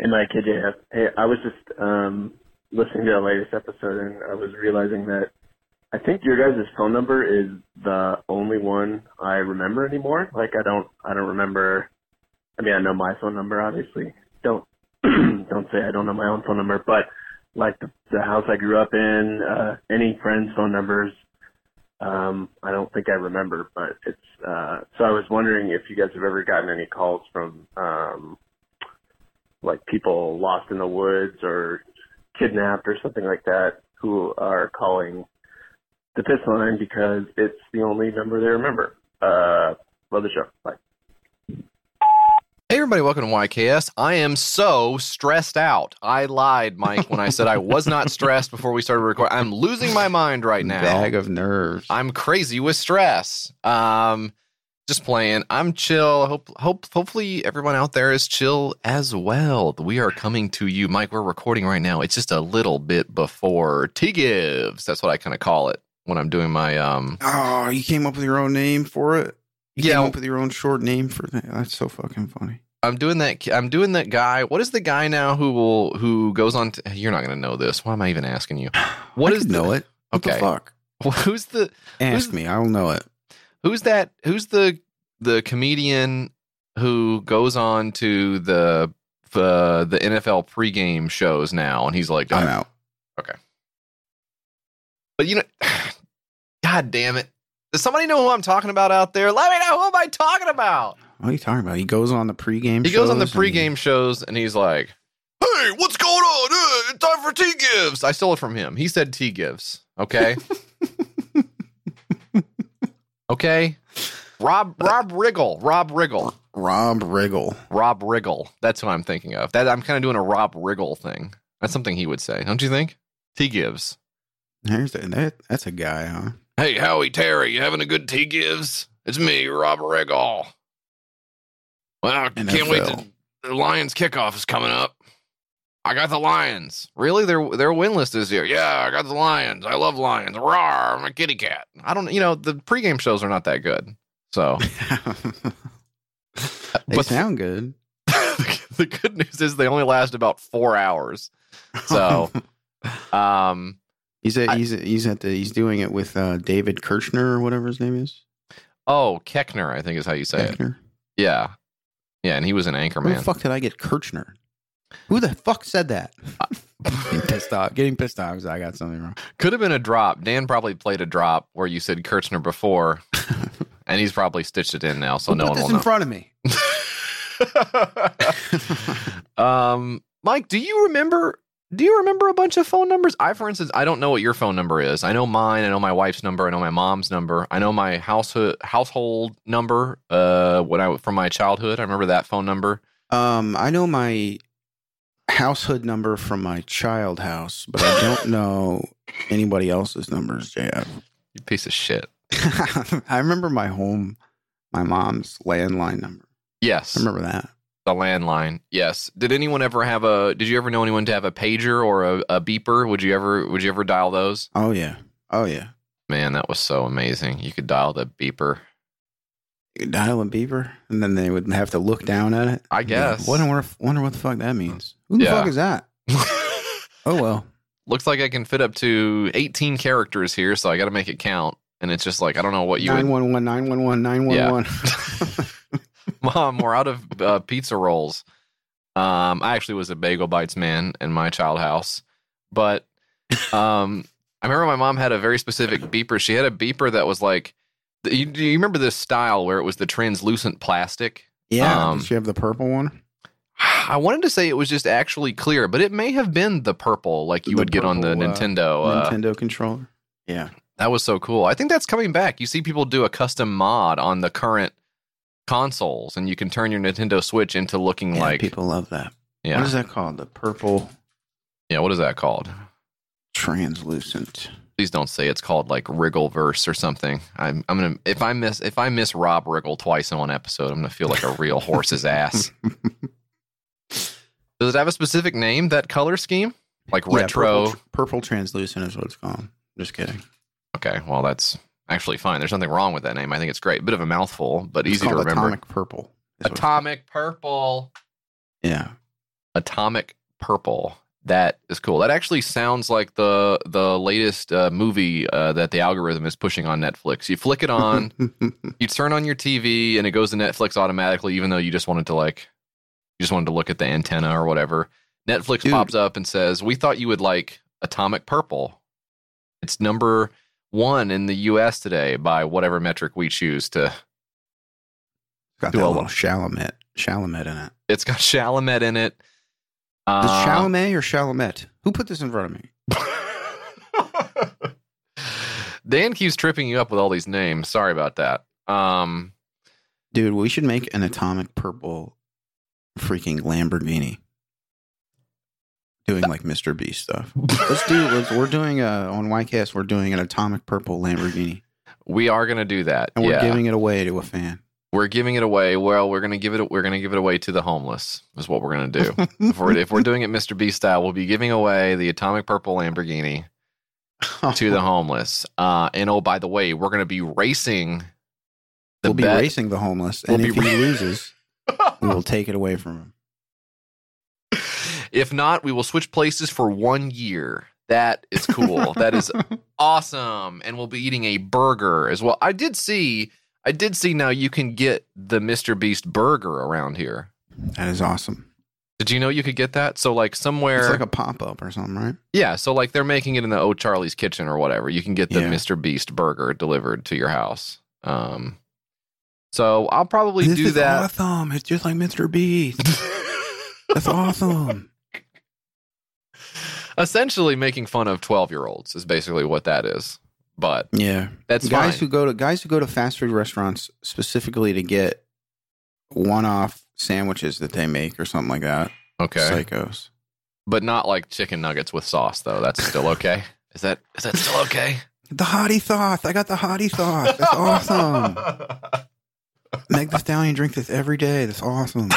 And I kid you, I was just listening to the latest episode, and I was realizing that I think your guys' phone number is the only one I remember anymore. Like I don't remember. I mean, I know my phone number, obviously. Don't say I don't know my own phone number, but like the house I grew up in, any friends' phone numbers, I don't think I remember. But it's so I was wondering if you guys have ever gotten any calls from like people lost in the woods or kidnapped or something like that who are calling the piss line because it's the only number they remember. Love the show. Bye. Hey, everybody. Welcome to YKS. I am so stressed out. I lied, Mike, when I said I was not stressed before we started recording. I'm losing my mind right now. Bag of nerves. I'm crazy with stress. Just playing. I'm chill. Hopefully everyone out there is chill as well. We are coming to you. Mike, we're recording right now. It's just a little bit before Tea Gives. That's what I kind of call it when I'm doing my... Oh, you came up with your own name for it? You came up with your own short name for that. That's so fucking funny. I'm doing that guy. What is the guy now who goes on? You're not going to know this. Why am I even asking you? What is know it? Okay. What the fuck? Well, Ask me. I will know it. Who's that? Who's the comedian who goes on to the NFL pregame shows now? And he's like, I'm out. Okay. But you know, God damn it. Does somebody know who I'm talking about out there? Let me know who am I talking about. What are you talking about? He goes on the pregame shows. He goes on the pregame shows and he's like, hey, what's going on? It's time for Tea Gives. I stole it from him. He said Tea Gives. Okay. Okay. Rob Riggle. That's who I'm thinking of. That I'm kind of doing a Rob Riggle thing. That's something he would say. Don't you think? Tea Gives. That's a guy, huh? Hey, Howie Terry, you having a good Tea Gives? It's me, Rob Riggle. Well, NFL. Can't wait to the Lions kickoff is coming up. I got the Lions. Really? Their win list is here. Yeah, I got the Lions. I love Lions. Rawr, I'm a kitty cat. The pregame shows are not that good. So They sound good. The good news is they only last about 4 hours. So He's doing it with David Koechner or whatever his name is. Oh, Koechner, I think is how you say Koechner. It. Yeah. Yeah, and he was an anchorman. Who the fuck did I get Koechner? Who the fuck said that? Getting pissed off because I got something wrong. Could have been a drop. Dan probably played a drop where you said Koechner before, and he's probably stitched it in now, so no one will know. Put this in front of me. Mike, do you remember a bunch of phone numbers? For instance, I don't know what your phone number is. I know mine. I know my wife's number. I know my mom's number. I know my household number from my childhood. I remember that phone number. I know my household number from my child house, but I don't know anybody else's numbers, JF. You piece of shit. I remember my mom's landline number. Yes. I remember that. A landline, yes. Did you ever know anyone to have a pager or a beeper? Would you ever dial those? Oh yeah. Man, that was so amazing. You could dial the beeper. You could dial a beeper, and then they would have to look down at it. I guess. Yeah. Wonder what the fuck that means. Who the fuck is that? Oh well. Looks like I can fit up to 18 characters here, so I got to make it count. And it's just like I don't know what you 911 911 911. Mom, we're out of pizza rolls. I actually was a Bagel Bites man in my child house. But I remember my mom had a very specific beeper. She had a beeper that was like, do you remember this style where it was the translucent plastic? Yeah. Did she have the purple one? I wanted to say it was just actually clear, but it may have been the purple like you would get on the Nintendo controller. Yeah. That was so cool. I think that's coming back. You see people do a custom mod on the current consoles, and you can turn your Nintendo Switch into looking like people love that. Yeah, what is that called? The purple. Yeah, what is that called? Translucent. Please don't say it's called like Riggleverse or something. I'm gonna if I miss Rob Riggle twice in one episode, I'm gonna feel like a real horse's ass. Does it have a specific name? That color scheme, like retro, purple translucent is what it's called. Just kidding. Okay, well that's. Actually, fine. There's nothing wrong with that name. I think it's great. Bit of a mouthful, but it's easy to remember. Atomic Purple. Yeah. Atomic Purple. That is cool. That actually sounds like the latest movie that the algorithm is pushing on Netflix. You flick it on, you turn on your TV, and it goes to Netflix automatically, even though you just wanted to look at the antenna or whatever. Netflix pops up and says, "We thought you would like Atomic Purple. It's number one in the U.S. today by whatever metric we choose to." Got that little Chalamet in it. It's got Chalamet in it. Is Chalamet or Chalamet? Who put this in front of me? Dan keeps tripping you up with all these names. Sorry about that. Dude, we should make an Atomic Purple freaking Lamborghini. Doing like Mr. Beast stuff. We're doing on YCast, we're doing an Atomic Purple Lamborghini. We are going to do that. And we're giving it away to a fan. We're giving it away. Well, we're gonna give it away to the homeless. Is what we're gonna do. If we're doing it Mr. Beast style, we'll be giving away the Atomic Purple Lamborghini to the homeless. And oh, by the way, we're gonna be racing. We'll be racing the homeless, and if he loses, we will take it away from him. If not, we will switch places for 1 year. That is cool. That is awesome, and we'll be eating a burger as well. I did see now you can get the Mr. Beast burger around here. That is awesome. Did you know you could get that? So like somewhere... It's like a pop-up or something, right? Yeah. So like they're making it in the Charlie's Kitchen or whatever. You can get the Mr. Beast burger delivered to your house. So I'll probably do that. This is awesome. It's just like Mr. Beast. That's awesome. Essentially making fun of 12-year-olds is basically what that is. But that's guys fine. Guys who go to fast food restaurants specifically to get one-off sandwiches that they make or something like that. Okay, psychos. But not like chicken nuggets with sauce, though. That's still okay. Is that still okay? The hottie sauce. I got the hottie sauce. That's awesome. Meg Thee Stallion drinks this every day. That's awesome.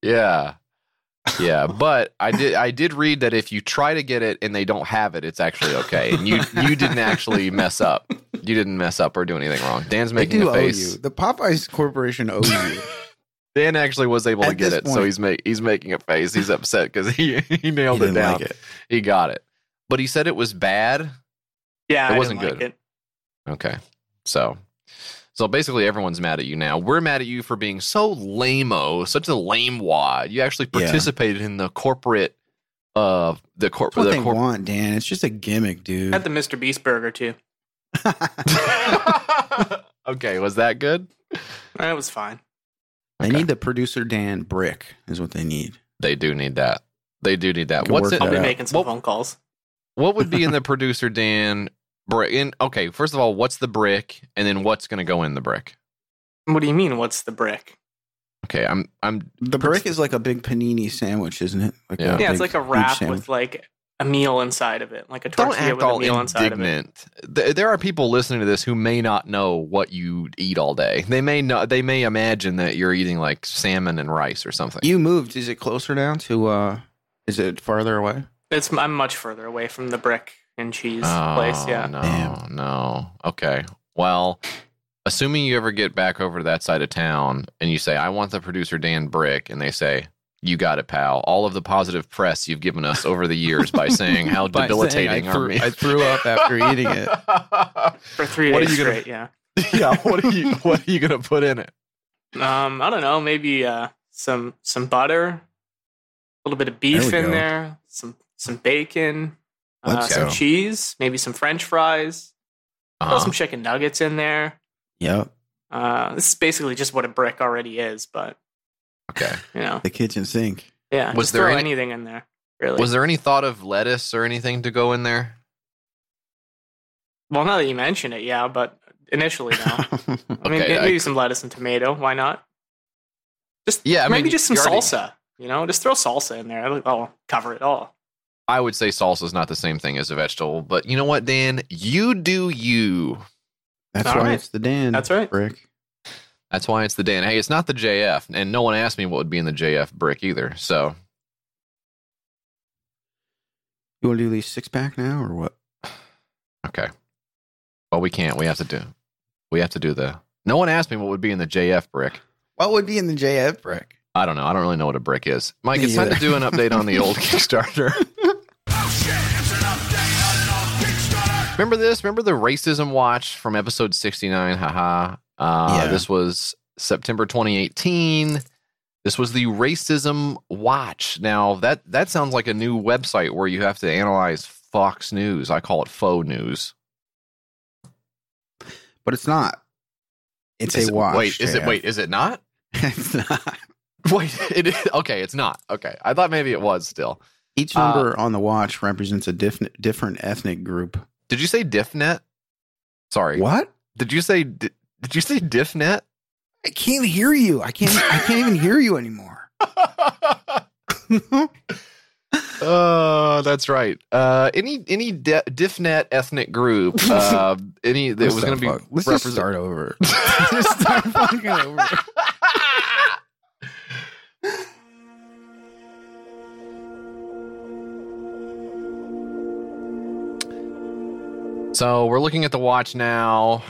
Yeah. Yeah, but I did read that if you try to get it and they don't have it, it's actually okay. And you didn't actually mess up. You didn't mess up or do anything wrong. Dan's making a face. Owe you. The Popeyes Corporation owes you. Dan actually was able to get it, so he's making a face. He's upset because he nailed it down. Like it. He got it. But he said it was bad. Yeah, it wasn't good. Like it. Okay. So basically everyone's mad at you now. We're mad at you for being so lame-o, such a lame wad. You actually participated in the corporate That's what they want, Dan. It's just a gimmick, dude. I had the Mr. Beast burger, too. Okay, was that good? That was fine. They need the producer Dan brick is what they need. They do need that. I'll be making some phone calls. What would be in the producer Dan... brick in? Okay, first of all, what's the brick, and then what's going to go in the brick? What do you mean? What's the brick? Okay, I'm. The brick is like a big panini sandwich, isn't it? Like it's like a wrap with like a meal inside of it, like a tortilla with a meal inside of it. There are people listening to this who may not know what you eat all day. They may imagine that you're eating like salmon and rice or something. You moved. Is it closer now to? Is it farther away? I'm much further away from the brick and cheese place. Yeah. No. Okay. Well, assuming you ever get back over to that side of town and you say, I want the producer Dan brick, and they say, you got it, pal. All of the positive press you've given us over the years by saying how debilitating our meal. I threw up after eating it. For 3 days straight, yeah. What are you going to put in it? I don't know. Maybe some butter, a little bit of beef in there, some bacon. Some cheese, maybe some French fries, throw some chicken nuggets in there. Yep. This is basically just what a brick already is, but okay, the kitchen sink. Yeah, was there anything in there? Really? Was there any thought of lettuce or anything to go in there? Well, now that you mention it, yeah, but initially, no. Maybe some lettuce and tomato. Why not? Just some salsa. Just throw salsa in there. I'll cover it all. I would say salsa is not the same thing as a vegetable, but you know what, Dan? You do you. That's all why right. It's the Dan. That's right. Brick. That's why it's the Dan. Hey, it's not the JF, and no one asked me what would be in the JF brick either, so. You want to do these six-pack now, or what? Okay. Well, we can't. We have to do the... No one asked me what would be in the JF brick. What would be in the JF brick? I don't know. I don't really know what a brick is. Mike, it's time to do an update on the old Kickstarter. Remember this? Remember the racism watch from episode 69? Haha. This was September 2018. This was the racism watch. Now, that sounds like a new website where you have to analyze Fox News. I call it faux news. But it's not. It's a watch. Is it not? It's not. Wait, it is. Okay, it's not. Okay. I thought maybe it was still. Each number on the watch represents a different ethnic group. Did you say Diffnet? Sorry. What? Did you say Diffnet? I can't hear you. I can't even hear you anymore. Oh, that's right. Any Diffnet ethnic group, any that was going to be. Let's just start over. Just start fucking over. So we're looking at the watch now.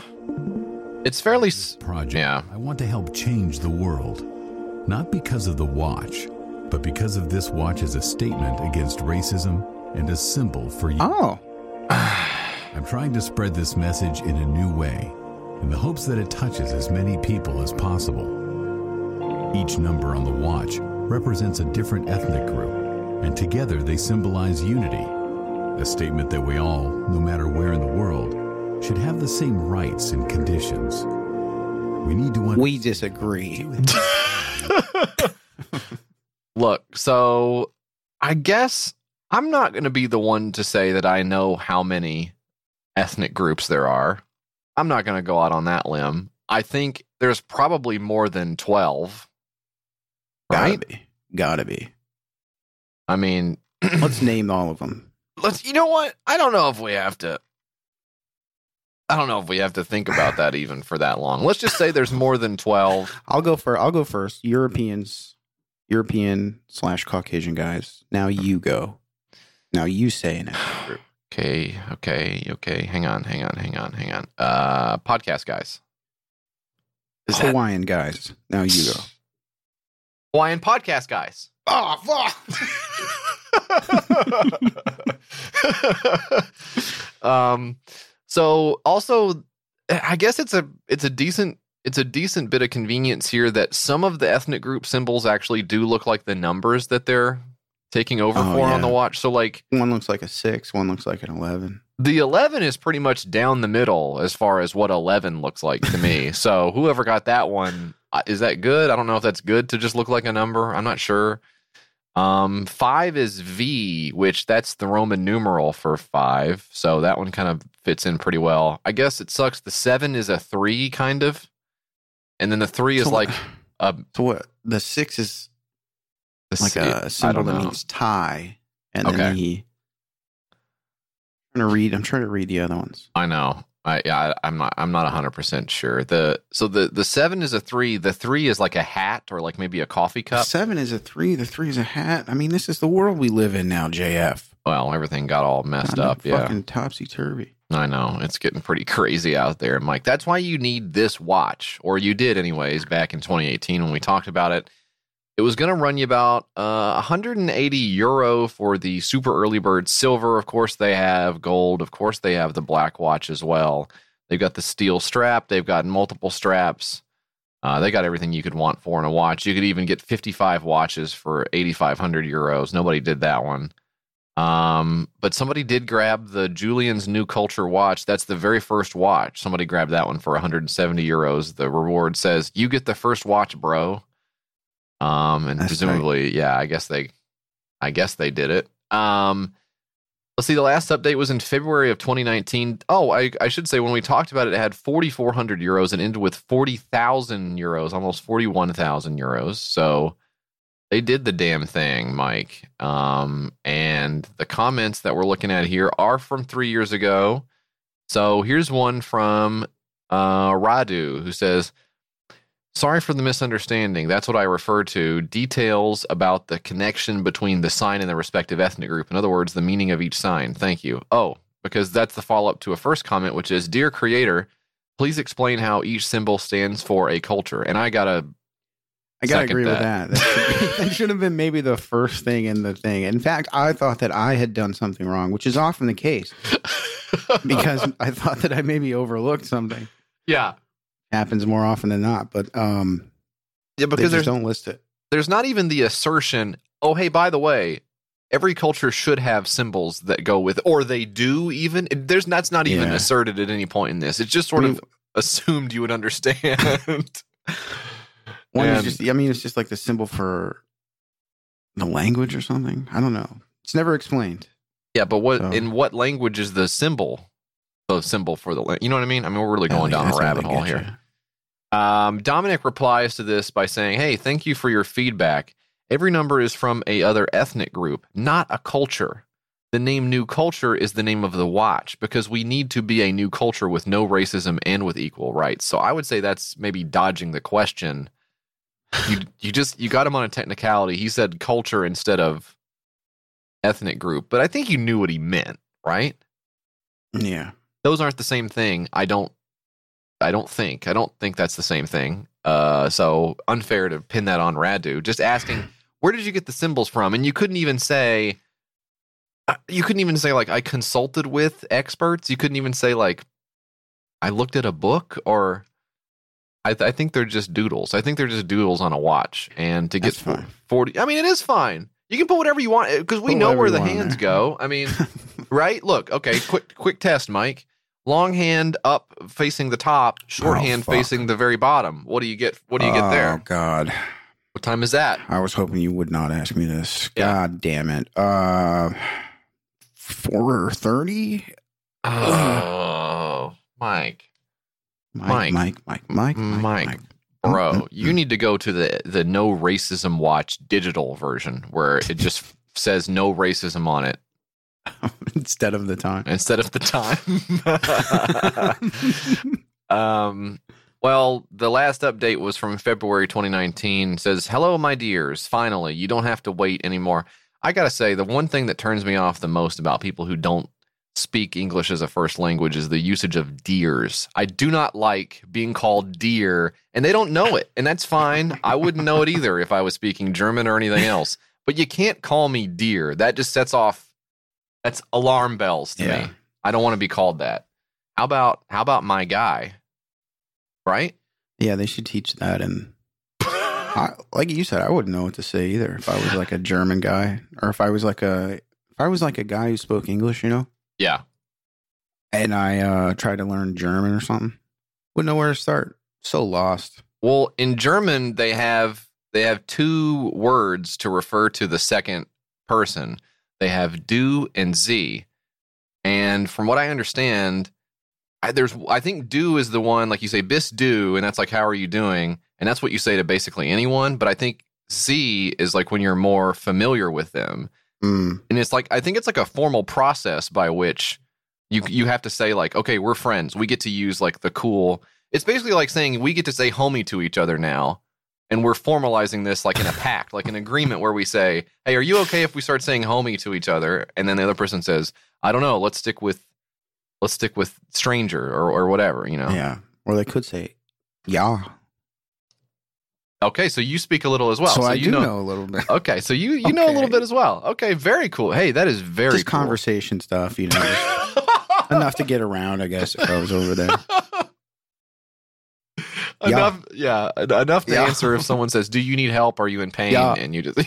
It's fairly project. Yeah. I want to help change the world, not because of the watch, but because of this watch as a statement against racism and a symbol for you. Oh. I'm trying to spread this message in a new way, in the hopes that it touches as many people as possible. Each number on the watch represents a different ethnic group, and together they symbolize unity, a statement that we all, no matter where in the world, should have the same rights and conditions. We need to... We disagree. Look, so I guess I'm not going to be the one to say that I know how many ethnic groups there are. I'm not going to go out on that limb. I think there's probably more than 12. Right? Gotta be. I mean... Let's name all of them. You know what? I don't know if we have to think about that even for that long. Let's just say there's more than 12. I'll go first. European/Caucasian guys. Now you go. Now you say an ethnic group. Okay. Hang on. Podcast guys. Hawaiian guys. Now you go. Hawaiian podcast guys. Oh, fuck. So also I guess it's a decent bit of convenience here that some of the ethnic group symbols actually do look like the numbers that they're taking over on the watch. So like one looks like a 6, one looks like an 11. The 11 is pretty much down the middle as far as what 11 looks like to me. So whoever got that one, is that good? I don't know if that's good to just look like a number. I'm not sure. 5 is V, which that's the Roman numeral for 5. So that one kind of fits in pretty well. I guess it sucks. The 7 is a 3 kind of. And then the 3 is the 6 is a symbol that means tie. And then I'm trying to read the other ones. I know. I'm not 100% sure. So the 7 is a 3. The 3 is like a hat or like maybe a coffee cup. The 7 is a 3. The 3 is a hat. I mean, this is the world we live in now, JF. Well, everything got all messed up. Yeah. Fucking topsy-turvy. I know. It's getting pretty crazy out there, Mike. That's why you need this watch, or you did anyways, back in 2018 when we talked about it. It was going to run you about €180 for the super early bird silver. Of course, they have gold. Of course, they have the black watch as well. They've got the steel strap. They've got multiple straps. They got everything you could want for in a watch. You could even get 55 watches for €8,500. Nobody did that one. But somebody did grab the Julian's New Culture watch. That's the very first watch. Somebody grabbed that one for €170. The reward says, "You get the first watch, bro." And that's presumably, right. Yeah, I guess they did it. Let's see. The last update was in February of 2019. Oh, I should say when we talked about it, it had €4,400 and ended with €40,000, almost €41,000. So they did the damn thing, Mike. And the comments that we're looking at here are from 3 years ago. So here's one from Radu, who says, "Sorry for the misunderstanding. That's what I refer to. Details about the connection between the sign and the respective ethnic group. In other words, the meaning of each sign. Thank you." Oh, because that's the follow-up to a first comment, which is, "Dear creator, please explain how each symbol stands for a culture." And I got a I gotta agree with that. That should have been maybe the first thing in the thing. In fact, I thought that I had done something wrong, which is often the case, because I thought that I maybe overlooked something. Yeah, happens more often than not. But yeah, because they just don't list it. There's not even the assertion. Oh, hey, by the way, every culture should have symbols that go with, or they do even. That's not even asserted at any point in this. It's just sort of assumed you would understand. One is just, I mean, it's just like the symbol for the language or something. I don't know. It's never explained. Yeah, but in what language is the symbol? The symbol for the language. You know what I mean? I mean, we're really going down a rabbit hole here. Dominic replies to this by saying, hey, thank you for your feedback. Every number is from a other ethnic group, not a culture. The name New Culture is the name of the watch because we need to be a new culture with no racism and with equal rights. So I would say that's maybe dodging the question. You got him on a technicality. He said culture instead of ethnic group, but I think you knew what he meant, right? Yeah. Those aren't the same thing. I don't think that's the same thing. So unfair to pin that on Radu. Just asking, where did you get the symbols from? And you couldn't even say like I consulted with experts. You couldn't even say like I looked at a book or I think they're just doodles. I think they're just doodles on a watch. And to get 40, I mean, it is fine. You can put whatever you want because we know where the hands go. I mean, right? Look, okay, quick test, Mike. Long hand up facing the top, short hand facing the very bottom. What do you get? What do you get there? Oh, God. What time is that? I was hoping you would not ask me this. Yeah. God damn it. 4:30? Oh, Mike. Mike, bro, you need to go to the No Racism Watch digital version where it just says no racism on it. Instead of the time. Well, the last update was from February 2019. It says, hello, my dears. Finally, you don't have to wait anymore. I got to say, the one thing that turns me off the most about people who don't speak English as a first language is the usage of deers. I do not like being called deer, and they don't know it, and that's fine. I wouldn't know it either if I was speaking German or anything else. But you can't call me deer. That just sets off. That's alarm bells to me. I don't want to be called that. How about my guy? Right? Yeah, they should teach that. And like you said, I wouldn't know what to say either if I was like a German guy or if I was like a guy who spoke English. You know. Yeah. And I tried to learn German or something. Wouldn't know where to start. So lost. Well, in German, they have two words to refer to the second person. They have du and sie. And from what I understand, I think du is the one, like you say, bist du, and that's like, how are you doing? And that's what you say to basically anyone. But I think sie is like when you're more familiar with them. Mm. And it's like, I think it's like a formal process by which you have to say like, okay, we're friends. We get to use like the cool. It's basically like saying we get to say homie to each other now. And we're formalizing this like in a pact, like an agreement where we say, hey, are you okay if we start saying homie to each other? And then the other person says, I don't know. Let's stick with stranger or whatever, you know? Yeah. Or they could say, yeah. Okay, so you speak a little as well. So I do know a little bit. Okay, so you know a little bit as well. Okay, very cool. Hey, that is very just cool. Conversation stuff, you know. Enough to get around, I guess, if I was over there. Enough to answer if someone says, do you need help? Are you in pain? Yeah. And you just...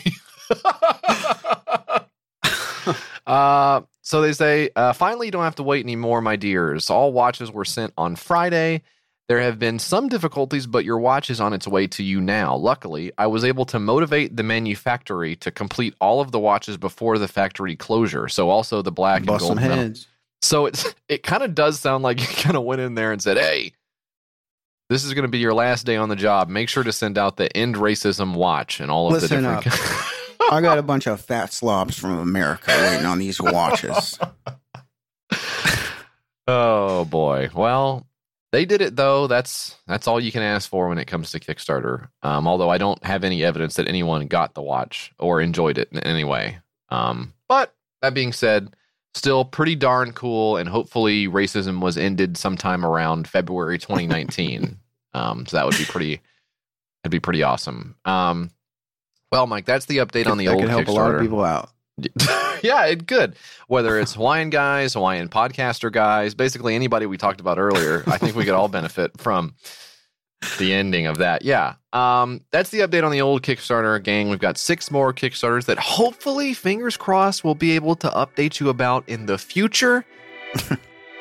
So they say, finally, you don't have to wait anymore, my dears. All watches were sent on Friday. There have been some difficulties, but your watch is on its way to you now. Luckily, I was able to motivate the manufactory to complete all of the watches before the factory closure. So also the black and gold heads. So it kind of does sound like you kind of went in there and said, hey, this is going to be your last day on the job. Make sure to send out the End Racism Watch and all of the different... I got a bunch of fat slobs from America waiting on these watches. Oh, boy. Well... They did it, though. That's all you can ask for when it comes to Kickstarter. Although I don't have any evidence that anyone got the watch or enjoyed it in any way. But that being said, still pretty darn cool. And hopefully racism was ended sometime around February 2019. So that would be pretty That'd be pretty awesome. Well, Mike, that's the update on the old Kickstarter. That could help a lot of people out. Yeah, it could. Whether it's Hawaiian guys, Hawaiian podcaster guys, basically anybody we talked about earlier, I think we could all benefit from the ending of that. Yeah. That's the update on the old Kickstarter, gang. We've got 6 more Kickstarters that hopefully, fingers crossed, we'll be able to update you about in the future.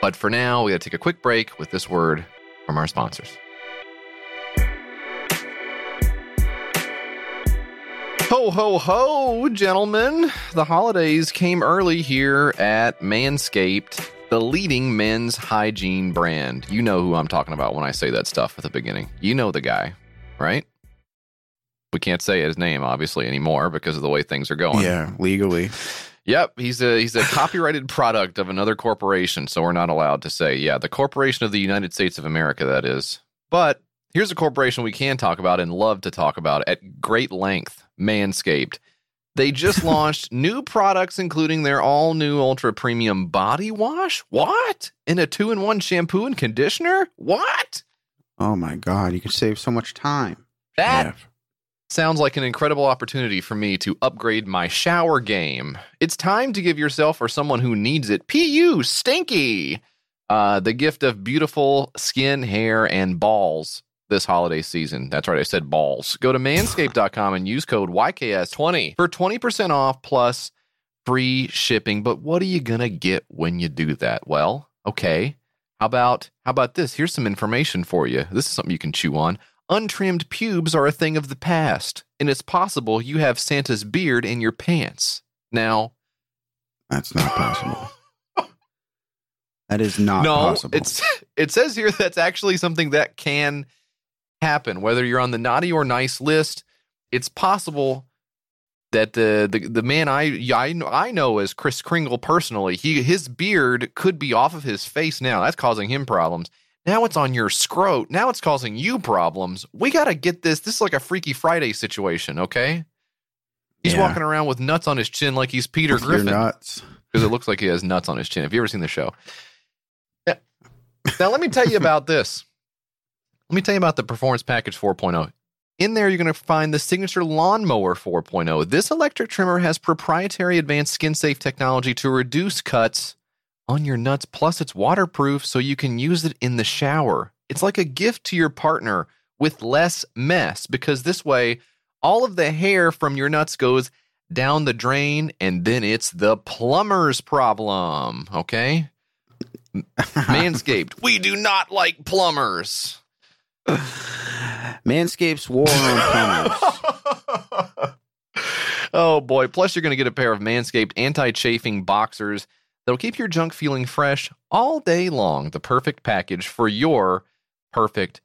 But for now, we got to take a quick break with this word from our sponsors. Ho, ho, ho, gentlemen. The holidays came early here at Manscaped, the leading men's hygiene brand. You know who I'm talking about when I say that stuff at the beginning. You know the guy, right? We can't say his name, obviously, anymore because of the way things are going. Yeah, legally. Yep, he's a copyrighted product of another corporation, so we're not allowed to say, yeah, the Corporation of the United States of America, that is. But here's a corporation we can talk about and love to talk about at great length, Manscaped. They just launched new products, including their all-new ultra-premium body wash. What? And a 2-in-1 shampoo and conditioner? What? Oh, my God. You could save so much time. That sounds like an incredible opportunity for me to upgrade my shower game. It's time to give yourself or someone who needs it, P.U. Stinky, the gift of beautiful skin, hair, and balls this holiday season. That's right, I said balls. Go to manscaped.com and use code YKS20 for 20% off plus free shipping. But what are you going to get when you do that? Well, okay. How about this? Here's some information for you. This is something you can chew on. Untrimmed pubes are a thing of the past, and it's possible you have Santa's beard in your pants. Now, that's not possible. That is not possible. It says here that's actually something that can happen, whether you're on the naughty or nice list. It's possible that the man I know as Kris Kringle personally, his beard could be off of his face now. That's causing him problems. Now it's on your scrot. Now it's causing you problems. We got to get this. This is like a Freaky Friday situation, okay? He's walking around with nuts on his chin like he's Peter Griffin. Nuts. Because it looks like he has nuts on his chin. Have you ever seen the show? Yeah. Now let me tell you about this. Let me tell you about the Performance Package 4.0. In there, you're going to find the Signature Lawnmower 4.0. This electric trimmer has proprietary advanced skin-safe technology to reduce cuts on your nuts. Plus, it's waterproof, so you can use it in the shower. It's like a gift to your partner with less mess, because this way, all of the hair from your nuts goes down the drain, and then it's the plumber's problem, okay? Manscaped, we do not like plumbers. Manscaped's war on plumbers. Oh boy. Plus, you're going to get a pair of Manscaped anti-chafing boxers that'll keep your junk feeling fresh all day long. The perfect package for your perfect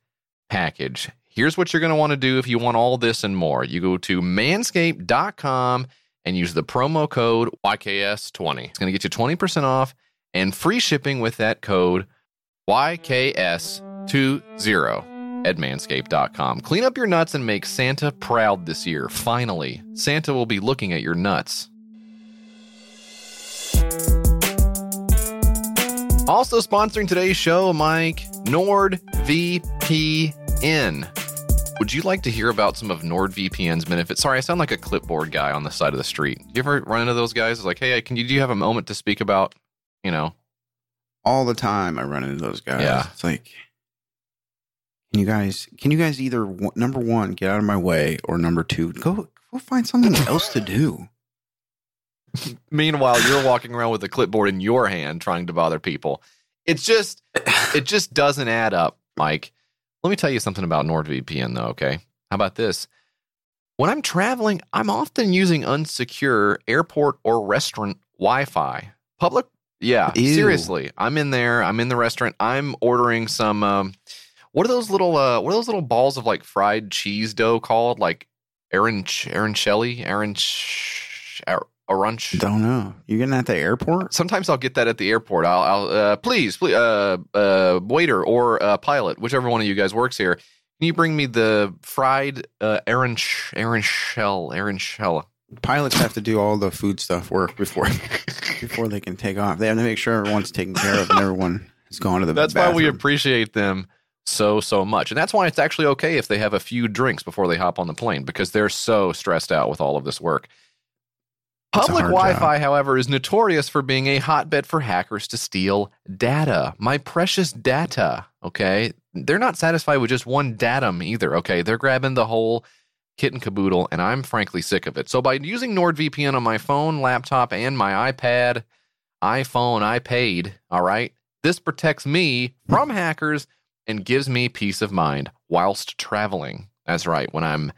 package. Here's what you're going to want to do if you want all this and more. You go to manscaped.com and use the promo code YKS20. It's going to get you 20% off and free shipping with that code YKS20. At manscaped.com. Clean up your nuts and make Santa proud this year. Finally, Santa will be looking at your nuts. Also sponsoring today's show, Mike, NordVPN. Would you like to hear about some of NordVPN's benefits? Sorry, I sound like a clipboard guy on the side of the street. You ever run into those guys? It's like, hey, do you have a moment to speak about, you know? All the time I run into those guys. Yeah. It's like, Can you guys either, number one, get out of my way, or number two, go find something else to do. Meanwhile, you're walking around with a clipboard in your hand trying to bother people. It just doesn't add up, Mike. Let me tell you something about NordVPN, though, okay? How about this? When I'm traveling, I'm often using unsecure airport or restaurant Wi-Fi. Public? Yeah, ew. Seriously. I'm in there. I'm in the restaurant. I'm ordering some... What are those little balls of like fried cheese dough called? Like Aranchelli? Don't know. You getting that at the airport? Sometimes I'll get that at the airport. Please, waiter or pilot, whichever one of you guys works here. Can you bring me the fried Aranchelli? Pilots have to do all the food stuff work before they can take off. They have to make sure everyone's taken care of and everyone has gone to the bathroom. That's why we appreciate them so much. And that's why it's actually okay if they have a few drinks before they hop on the plane, because they're so stressed out with all of this work. Public Wi-Fi, however, is notorious for being a hotbed for hackers to steal data. My precious data, okay? They're not satisfied with just one datum either, okay? They're grabbing the whole kit and caboodle, and I'm frankly sick of it. So by using NordVPN on my phone, laptop, and my iPad, iPhone, I paid, all right? This protects me from hackers and gives me peace of mind whilst traveling. That's right, when I'm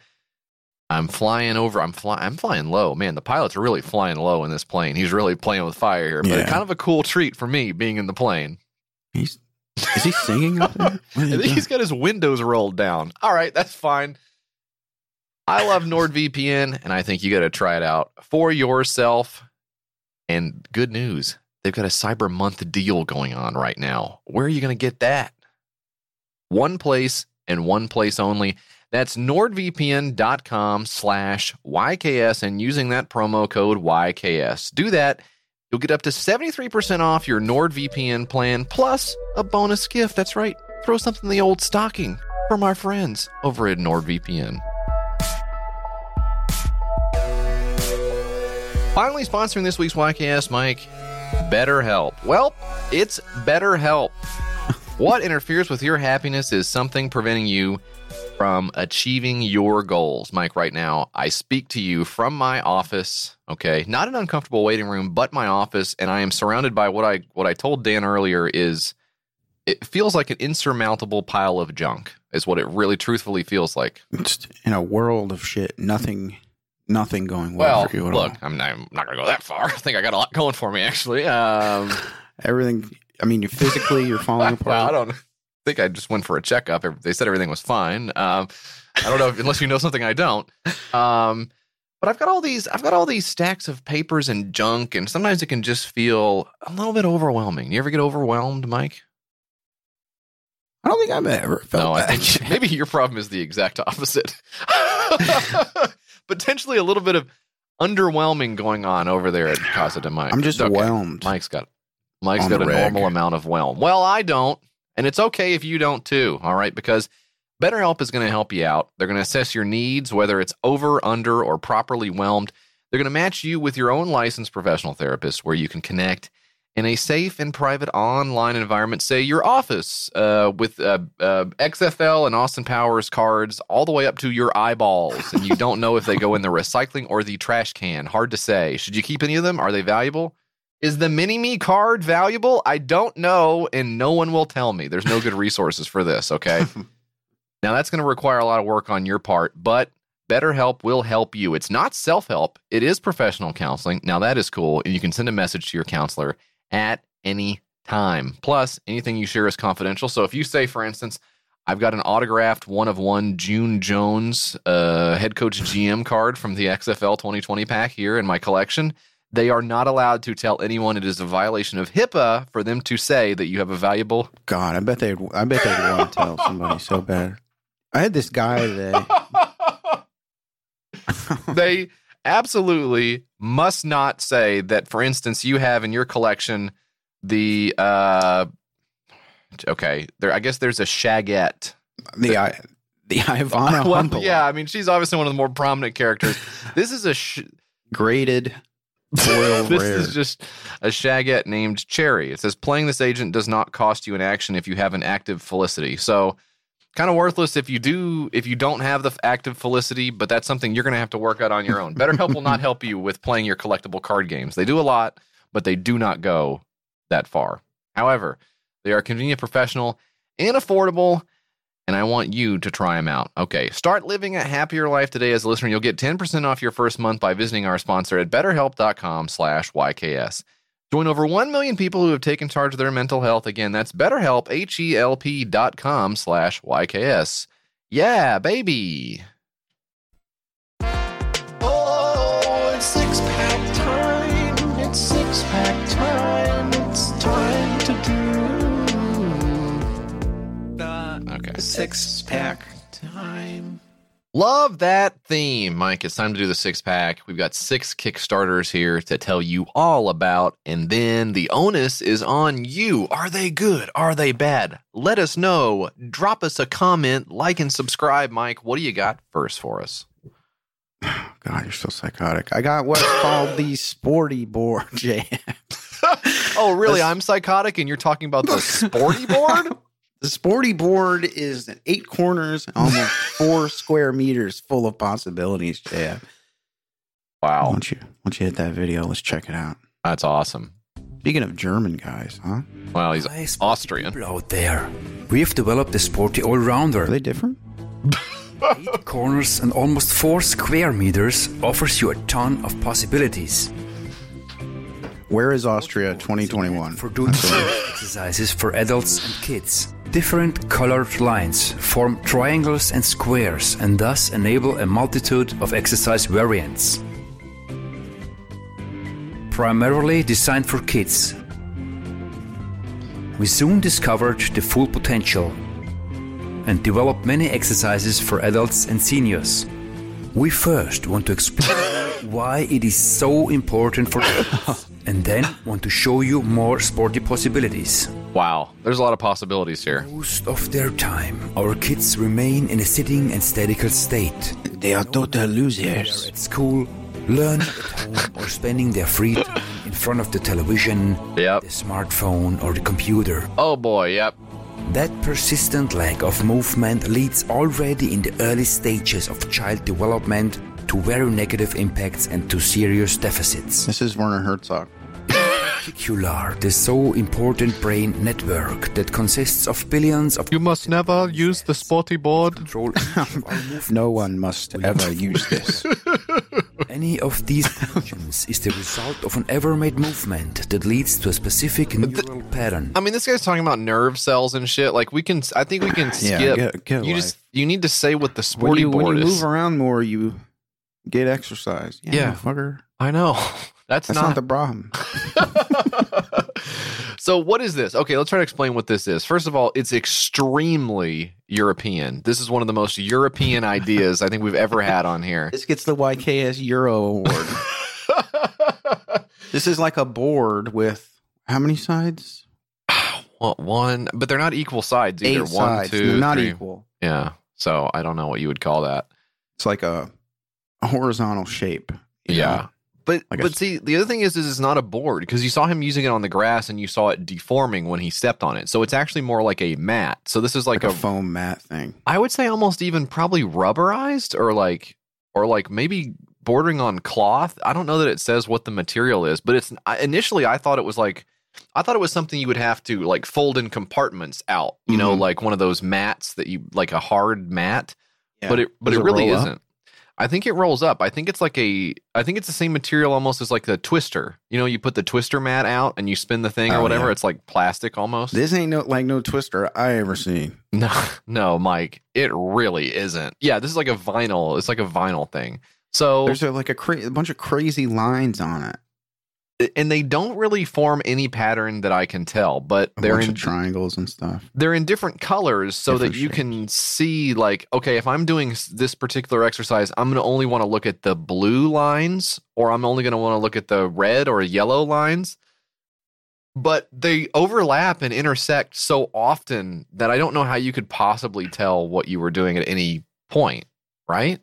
flying over. I'm flying low. Man, the pilots are really flying low in this plane. He's really playing with fire here. But Kind of a cool treat for me being in the plane. Is he singing up there? He's got his windows rolled down. All right, that's fine. I love NordVPN, and I think you got to try it out for yourself. And good news, they've got a Cyber Month deal going on right now. Where are you going to get that? One place and one place only. That's NordVPN.com/YKS and using that promo code YKS. Do that. You'll get up to 73% off your NordVPN plan plus a bonus gift. That's right. Throw something in the old stocking from our friends over at NordVPN. Finally, sponsoring this week's YKS, Mike, BetterHelp. Well, it's BetterHelp. What interferes with your happiness is something preventing you from achieving your goals. Mike, right now, I speak to you from my office, okay? Not an uncomfortable waiting room, but my office, and I am surrounded by what I told Dan earlier is it feels like an insurmountable pile of junk is what it really truthfully feels like. It's in a world of shit, nothing going well for you at all. Look, I'm not going to go that far. I think I got a lot going for me, actually. Everything, I mean, you're physically falling apart. Well, I don't know. I think I just went for a checkup. They said everything was fine. I don't know unless you know something I don't. But I've got all these stacks of papers and junk, and sometimes it can just feel a little bit overwhelming. You ever get overwhelmed, Mike? I don't think I've ever felt that. I think maybe your problem is the exact opposite. Potentially a little bit of underwhelming going on over there at Casa de Mike. I'm just whelmed. Mike's got a normal amount of whelm. Well, I don't. And it's okay if you don't too, all right? Because BetterHelp is going to help you out. They're going to assess your needs, whether it's over, under, or properly whelmed. They're going to match you with your own licensed professional therapist where you can connect in a safe and private online environment, say your office, with XFL and Austin Powers cards all the way up to your eyeballs. And you don't know if they go in the recycling or the trash can. Hard to say. Should you keep any of them? Are they valuable? Is the mini-me card valuable? I don't know, and no one will tell me. There's no good resources for this, okay? Now, that's going to require a lot of work on your part, but BetterHelp will help you. It's not self-help. It is professional counseling. Now, that is cool, and you can send a message to your counselor at any time. Plus, anything you share is confidential. So if you say, for instance, I've got an autographed one-of-one June Jones head coach GM card from the XFL 2020 pack here in my collection, they are not allowed to tell anyone. It is a violation of HIPAA for them to say that you have a valuable. God, I bet they'd want to tell somebody so bad. I had this guy that they absolutely must not say that. For instance, you have in your collection the I guess there's a Shagette. The Ivana Humpel. Yeah, I mean she's obviously one of the more prominent characters. This is a graded. This rare. Is just a Shagette named Cherry. It says playing this agent does not cost you an action if you have an active Felicity. So kind of worthless if you don't have the active Felicity, but that's something you're going to have to work out on your own. BetterHelp will not help you with playing your collectible card games. They do a lot, but they do not go that far. However, they are convenient, professional, and affordable. And I want you to try them out. Okay, start living a happier life today as a listener. You'll get 10% off your first month by visiting our sponsor at BetterHelp.com/YKS. Join over 1 million people who have taken charge of their mental health. Again, that's BetterHelp, HELP.com/YKS. Yeah, baby. Oh, it's six-pack time. It's six-pack time. It's time to do. Okay. Six-pack time. Love that theme, Mike. It's time to do the six pack. We've got six Kickstarters here to tell you all about, and then the onus is on you. Are they good? Are they bad? Let us know. Drop us a comment, like, and subscribe. Mike, what do you got first for us? Oh, God, you're so psychotic. I got what's called the sporty board, Jam. Oh, really? I'm psychotic, and you're talking about the sporty board? The sporty board is 8 corners, almost 4 square meters full of possibilities, Jab. Wow. Why don't you hit that video? Let's check it out. That's awesome. Speaking of German guys, huh? Well, he's nice Austrian. Out there. We've developed a sporty all-rounder. Are they different? 8 corners and almost 4 square meters offers you a ton of possibilities. Where is Austria 2021? For doing exercises for adults and kids. Different colored lines form triangles and squares and thus enable a multitude of exercise variants. Primarily designed for kids. We soon discovered the full potential and developed many exercises for adults and seniors. We first want to explore why it is so important for kids. And then want to show you more sporty possibilities. Wow, there's a lot of possibilities here. Most of their time, our kids remain in a sitting and statical state. They are total losers. They're at school, learning at home, or spending their free time in front of the television, the smartphone, or the computer. Oh boy, yep. That persistent lack of movement leads already in the early stages of child development to very negative impacts and to serious deficits. This is Werner Herzog. The so important brain network that consists of billions of... You must never use the sporty board. No one must ever use this. Any of these functions is the result of an ever-made movement that leads to a specific neural pattern. I mean, this guy's talking about nerve cells and shit. Like, I think we can skip. Yeah, get you need to say what the sporty board is. When you move around more, you get exercise. Yeah. Fucker. I know. That's not the problem. So what is this? Okay, let's try to explain what this is. First of all, it's extremely European. This is one of the most European ideas I think we've ever had on here. This gets the YKS Euro Award. This is like a board with how many sides? Well, one, but they're not equal sides either. 8 sides. 1, 2, they're not three. Equal. Yeah. So I don't know what you would call that. It's like a horizontal shape. Yeah. But see, the other thing is it's not a board because you saw him using it on the grass and you saw it deforming when he stepped on it. So it's actually more like a mat. So this is like a foam mat thing. I would say almost even probably rubberized or like maybe bordering on cloth. I don't know that it says what the material is, but it's initially I thought it was something you would have to like fold in compartments out, you know, like one of those mats that you like a hard mat, but it really isn't. Up? I think it rolls up. I think it's the same material almost as like the twister. You know, you put the twister mat out and you spin the thing or whatever. Yeah. It's like plastic almost. This ain't no twister I ever seen. No, Mike, it really isn't. Yeah, this is like a vinyl. It's like a vinyl thing. So there's like a bunch of crazy lines on it. And they don't really form any pattern that I can tell, but they're in triangles and stuff. They're in different colors so different that you shapes. Can see like, okay, if I'm doing this particular exercise, I'm going to only want to look at the blue lines or I'm only going to want to look at the red or yellow lines. But they overlap and intersect so often that I don't know how you could possibly tell what you were doing at any point, right?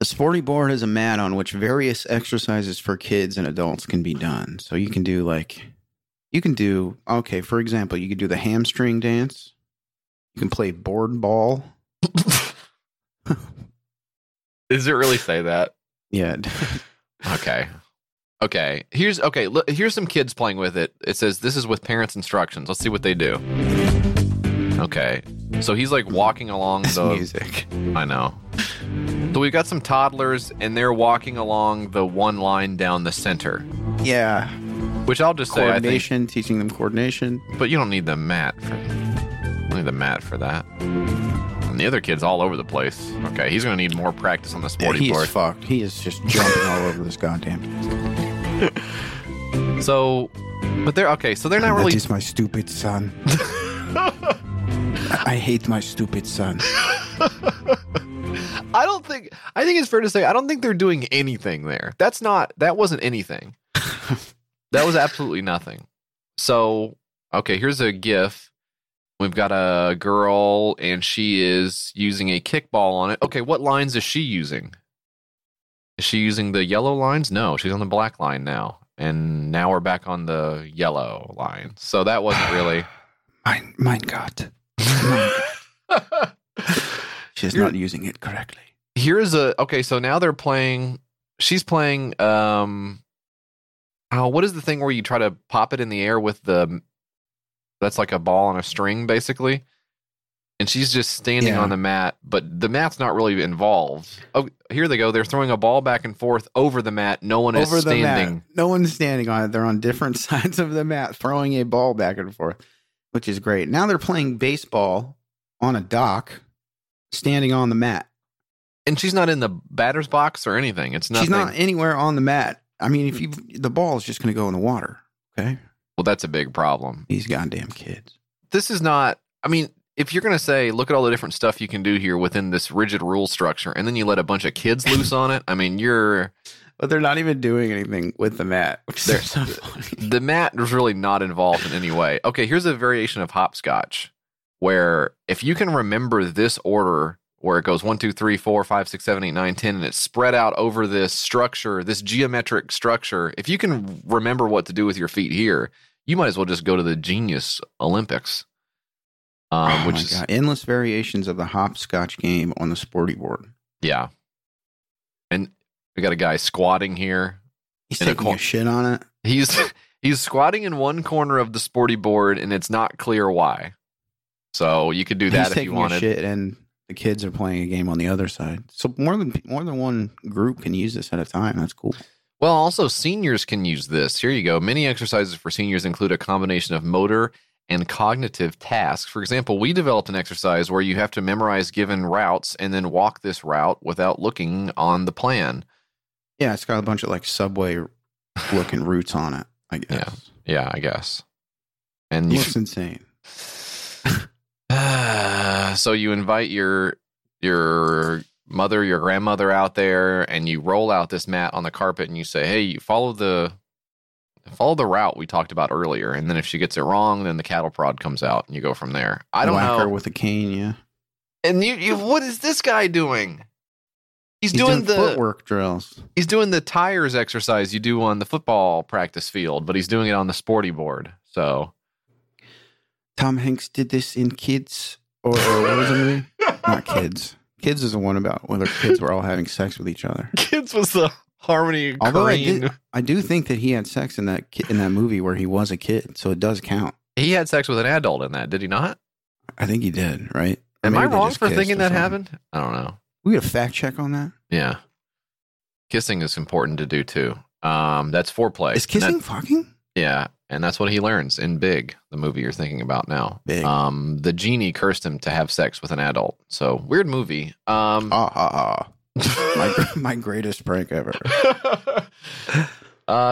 The sporty board is a mat on which various exercises for kids and adults can be done. So you can do for example, you can do the hamstring dance. You can play board ball. Does it really say that? Yeah. Okay. Here's some kids playing with it. It says this is with parents' instructions. Let's see what they do. Okay. So he's like walking along the music. I know. So we've got some toddlers, and they're walking along the one line down the center. Yeah. Which I'll just say, teaching them coordination. But you don't need the mat for that. And the other kid's all over the place. Okay, he's going to need more practice on the sporty board. He is fucked. He is just jumping all over this goddamn thing. So, but they're not really... That is my stupid son. I hate my stupid son. I think it's fair to say I don't think they're doing anything there. That wasn't anything. That was absolutely nothing. So, okay, here's a GIF. We've got a girl, and she is using a kickball on it. Okay, what lines is she using? Is she using the yellow lines? No, she's on the black line now. And now we're back on the yellow line. So that wasn't really... Mein Gott. She's not using it correctly. Here's a... Okay, so now they're playing... She's playing... what is the thing where you try to pop it in the air with the... That's like a ball on a string, basically. And she's just standing on the mat, but the mat's not really involved. Oh, here they go. They're throwing a ball back and forth over the mat. No one's standing on it. They're on different sides of the mat, throwing a ball back and forth, which is great. Now they're playing baseball on a dock, standing on the mat. And she's not in the batter's box or anything. It's nothing. She's not anywhere on the mat. I mean, the ball is just going to go in the water, okay? Well, that's a big problem. These goddamn kids. This is not... I mean, if you're going to say, look at all the different stuff you can do here within this rigid rule structure, and then you let a bunch of kids loose on it, I mean, you're... But they're not even doing anything with the mat. So the mat is really not involved in any way. Okay, here's a variation of hopscotch, where if you can remember this order, where it goes 1, 2, 3, 4, 5, 6, 7, 8, 9, 10, and it's spread out over this structure, this geometric structure, if you can remember what to do with your feet here... You might as well just go to the Genius Olympics, which is endless variations of the hopscotch game on the sporty board. Yeah, and we got a guy squatting here. He's taking a shit on it. He's squatting in one corner of the sporty board, and it's not clear why. So you could do that if you wanted. He's taking a shit, and the kids are playing a game on the other side. So more than one group can use this at a time. That's cool. Well, also seniors can use this. Here you go. Many exercises for seniors include a combination of motor and cognitive tasks. For example, we developed an exercise where you have to memorize given routes and then walk this route without looking on the plan. Yeah, it's got a bunch of like subway-looking routes on it, I guess. Yeah, I guess. And it looks insane. So you invite your mother, your grandmother out there, and you roll out this mat on the carpet and you say, hey, you follow the route we talked about earlier. And then if she gets it wrong, then the cattle prod comes out and you go from there. I don't know. Her with a cane, yeah. And you what is this guy doing? He's doing the footwork drills. He's doing the tires exercise you do on the football practice field, but he's doing it on the sporty board. So Tom Hanks did this in Kids or what was the movie? Not Kids. Kids is the one about whether kids were all having sex with each other. Kids was the Harmony. Although I do think that he had sex in that movie where he was a kid, so it does count. He had sex with an adult in that, did he not? I think he did, right? Am I wrong for thinking that happened? I don't know. We got a fact check on that. Yeah, kissing is important to do too. That's foreplay. Is kissing fucking? Yeah, and that's what he learns in Big, the movie you're thinking about now. Big. The genie cursed him to have sex with an adult. So, weird movie. My greatest prank ever.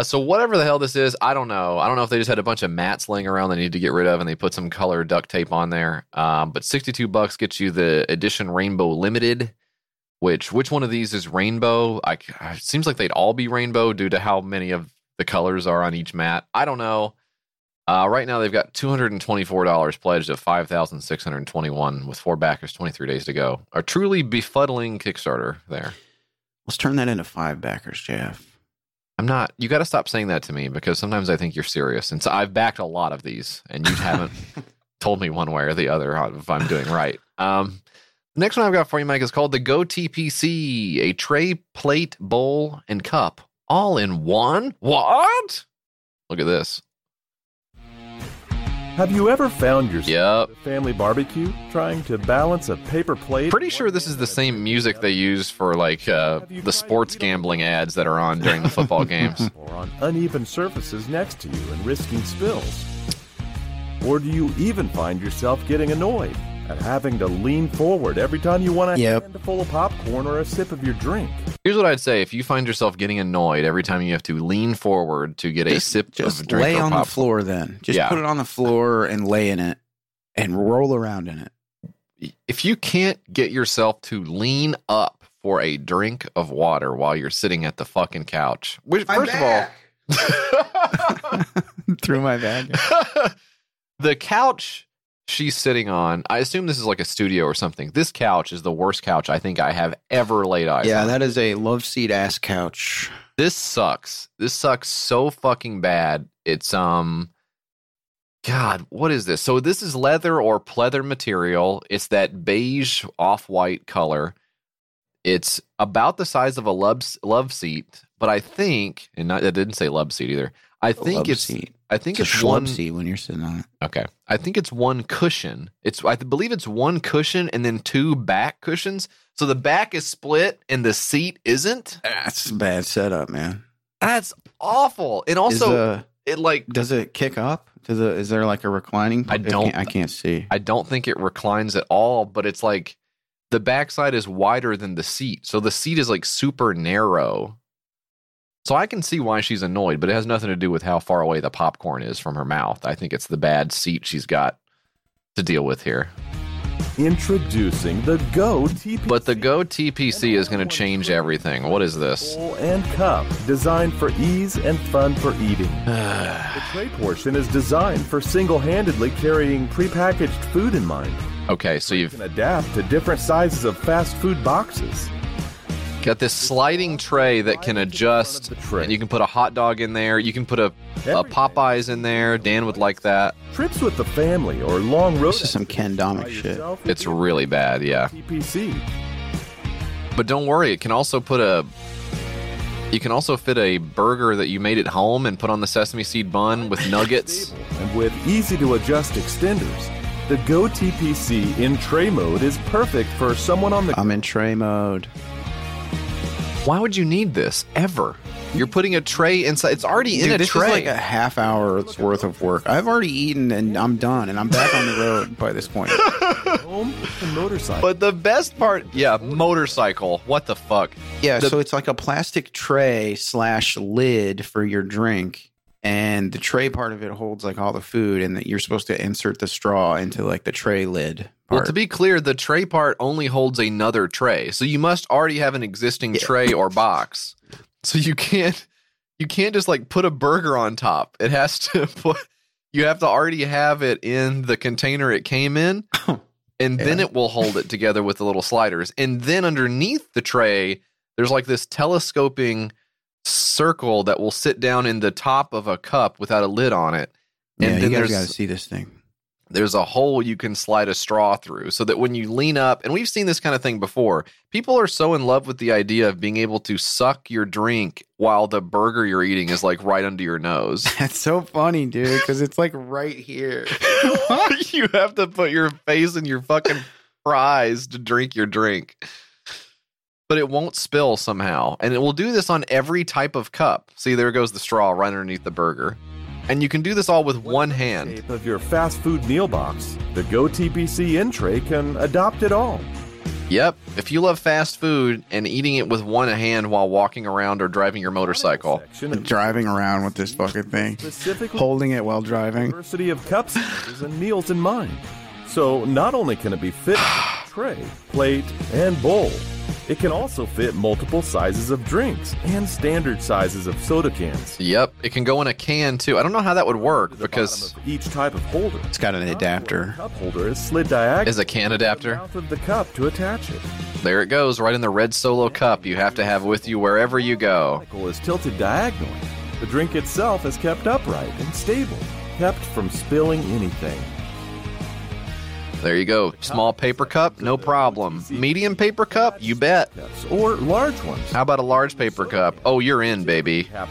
So, whatever the hell this is, I don't know. I don't know if they just had a bunch of mats laying around they need to get rid of, and they put some color duct tape on there. But $62 gets you the edition Rainbow Limited. Which one of these is rainbow? It seems like they'd all be rainbow due to how many of the colors are on each mat. I don't know. Right now, they've got $224 pledged at $5,621 with 4 backers, 23 days to go. A truly befuddling Kickstarter there. Let's turn that into 5 backers, Jeff. I'm not. You got to stop saying that to me because sometimes I think you're serious. And so I've backed a lot of these, and you haven't told me one way or the other if I'm doing right. The next one I've got for you, Mike, is called the Go TPC, a tray, plate, bowl, and cup. All in one? What? Look at this. Have you ever found yourself at a family barbecue trying to balance a paper plate? Pretty sure this is the same music they use for like the sports gambling ads that are on during the football games. Or on uneven surfaces next to you and risking spills. Or do you even find yourself getting annoyed at having to lean forward every time you want to hand a full of popcorn or a sip of your drink? Here's what I'd say. If you find yourself getting annoyed every time you have to lean forward to get a sip of a drink, lay on the floor then. Just put it on the floor and lay in it and roll around in it. if you can't get yourself to lean up for a drink of water while you're sitting at the fucking couch, which first of all, through my bag, the couch she's sitting on, I assume this is like a studio or something. This couch is the worst couch I think I have ever laid eyes on. Yeah, that is a love seat ass couch. This sucks. This sucks so fucking bad. It's God, what is this? So this is leather or pleather material. It's that beige off-white color. It's about the size of a love seat, but I think, and not, it didn't say love seat either. I think it's seat. I think it's one seat when you're sitting on it. Okay, I think it's one cushion. I believe it's one cushion and then two back cushions. So the back is split and the seat isn't. That's a bad setup, man. That's awful. And also, it like does it kick up? Is there like a reclining? I can't see. I don't think it reclines at all. But it's like the backside is wider than the seat, so the seat is like super narrow. So I can see why she's annoyed, but it has nothing to do with how far away the popcorn is from her mouth. I think it's the bad seat she's got to deal with here. Introducing the Go TPC. But the Go TPC is going to change everything. What is this? Bowl and cup, designed for ease and fun for eating. The tray portion is designed for single-handedly carrying prepackaged food in mind. Okay, so you can adapt to different sizes of fast food boxes. Got this sliding tray that can adjust, and you can put a hot dog in there. You can put a Popeyes in there. Dan would like that. Trips with the family or long road. This is some Ken Domick shit. It's really bad, yeah. TPC. But don't worry, it can also put you can also fit a burger that you made at home and put on the sesame seed bun with nuggets. And with easy-to-adjust extenders, the Go TPC in tray mode is perfect for someone on the... I'm in tray mode. Why would you need this ever? You're putting a tray inside. It's already in a tray. This is like a half hour's worth of work. I've already eaten and I'm done and I'm back on the road by this point. But the best part, yeah, motorcycle. What the fuck? Yeah, so it's like a plastic tray / lid for your drink. And the tray part of it holds like all the food, and that you're supposed to insert the straw into like the tray lid part. Well, to be clear, the tray part only holds another tray, so you must already have an existing tray or box. So you can't just like put a burger on top. It has to you have to already have it in the container it came in, and then it will hold it together with the little sliders. And then underneath the tray, there's like this telescoping circle that will sit down in the top of a cup without a lid on it, and then you gotta see this thing. There's a hole you can slide a straw through, so that when you lean up, and we've seen this kind of thing before, people are so in love with the idea of being able to suck your drink while the burger you're eating is like right under your nose. That's so funny, dude, because it's like right here. You have to put your face in your fucking fries to drink your drink. But it won't spill somehow. And it will do this on every type of cup. See, there goes the straw right underneath the burger. And you can do this all with one hand. Of your fast food meal box, the Go TPC in tray can adopt it all. Yep. If you love fast food and eating it with one hand while walking around or driving your motorcycle. Driving around with this fucking thing. Holding it while driving. Diversity of cups and meals in mind. So not only can it be fit tray, plate, and bowl, it can also fit multiple sizes of drinks and standard sizes of soda cans. Yep, it can go in a can too. I don't know how that would work because each type of holder, it's got an adapter. Cup holder is slid diagonally. Is a can adapter. Mouth of the cup to attach it. There it goes, right in the red Solo cup you have to have with you wherever you go. The is tilted diagonally. The drink itself is kept upright and stable, kept from spilling anything. There you go. Small paper cup, no problem. Medium paper cup, you bet. Or large ones. How about a large paper cup? Oh, you're in, baby. At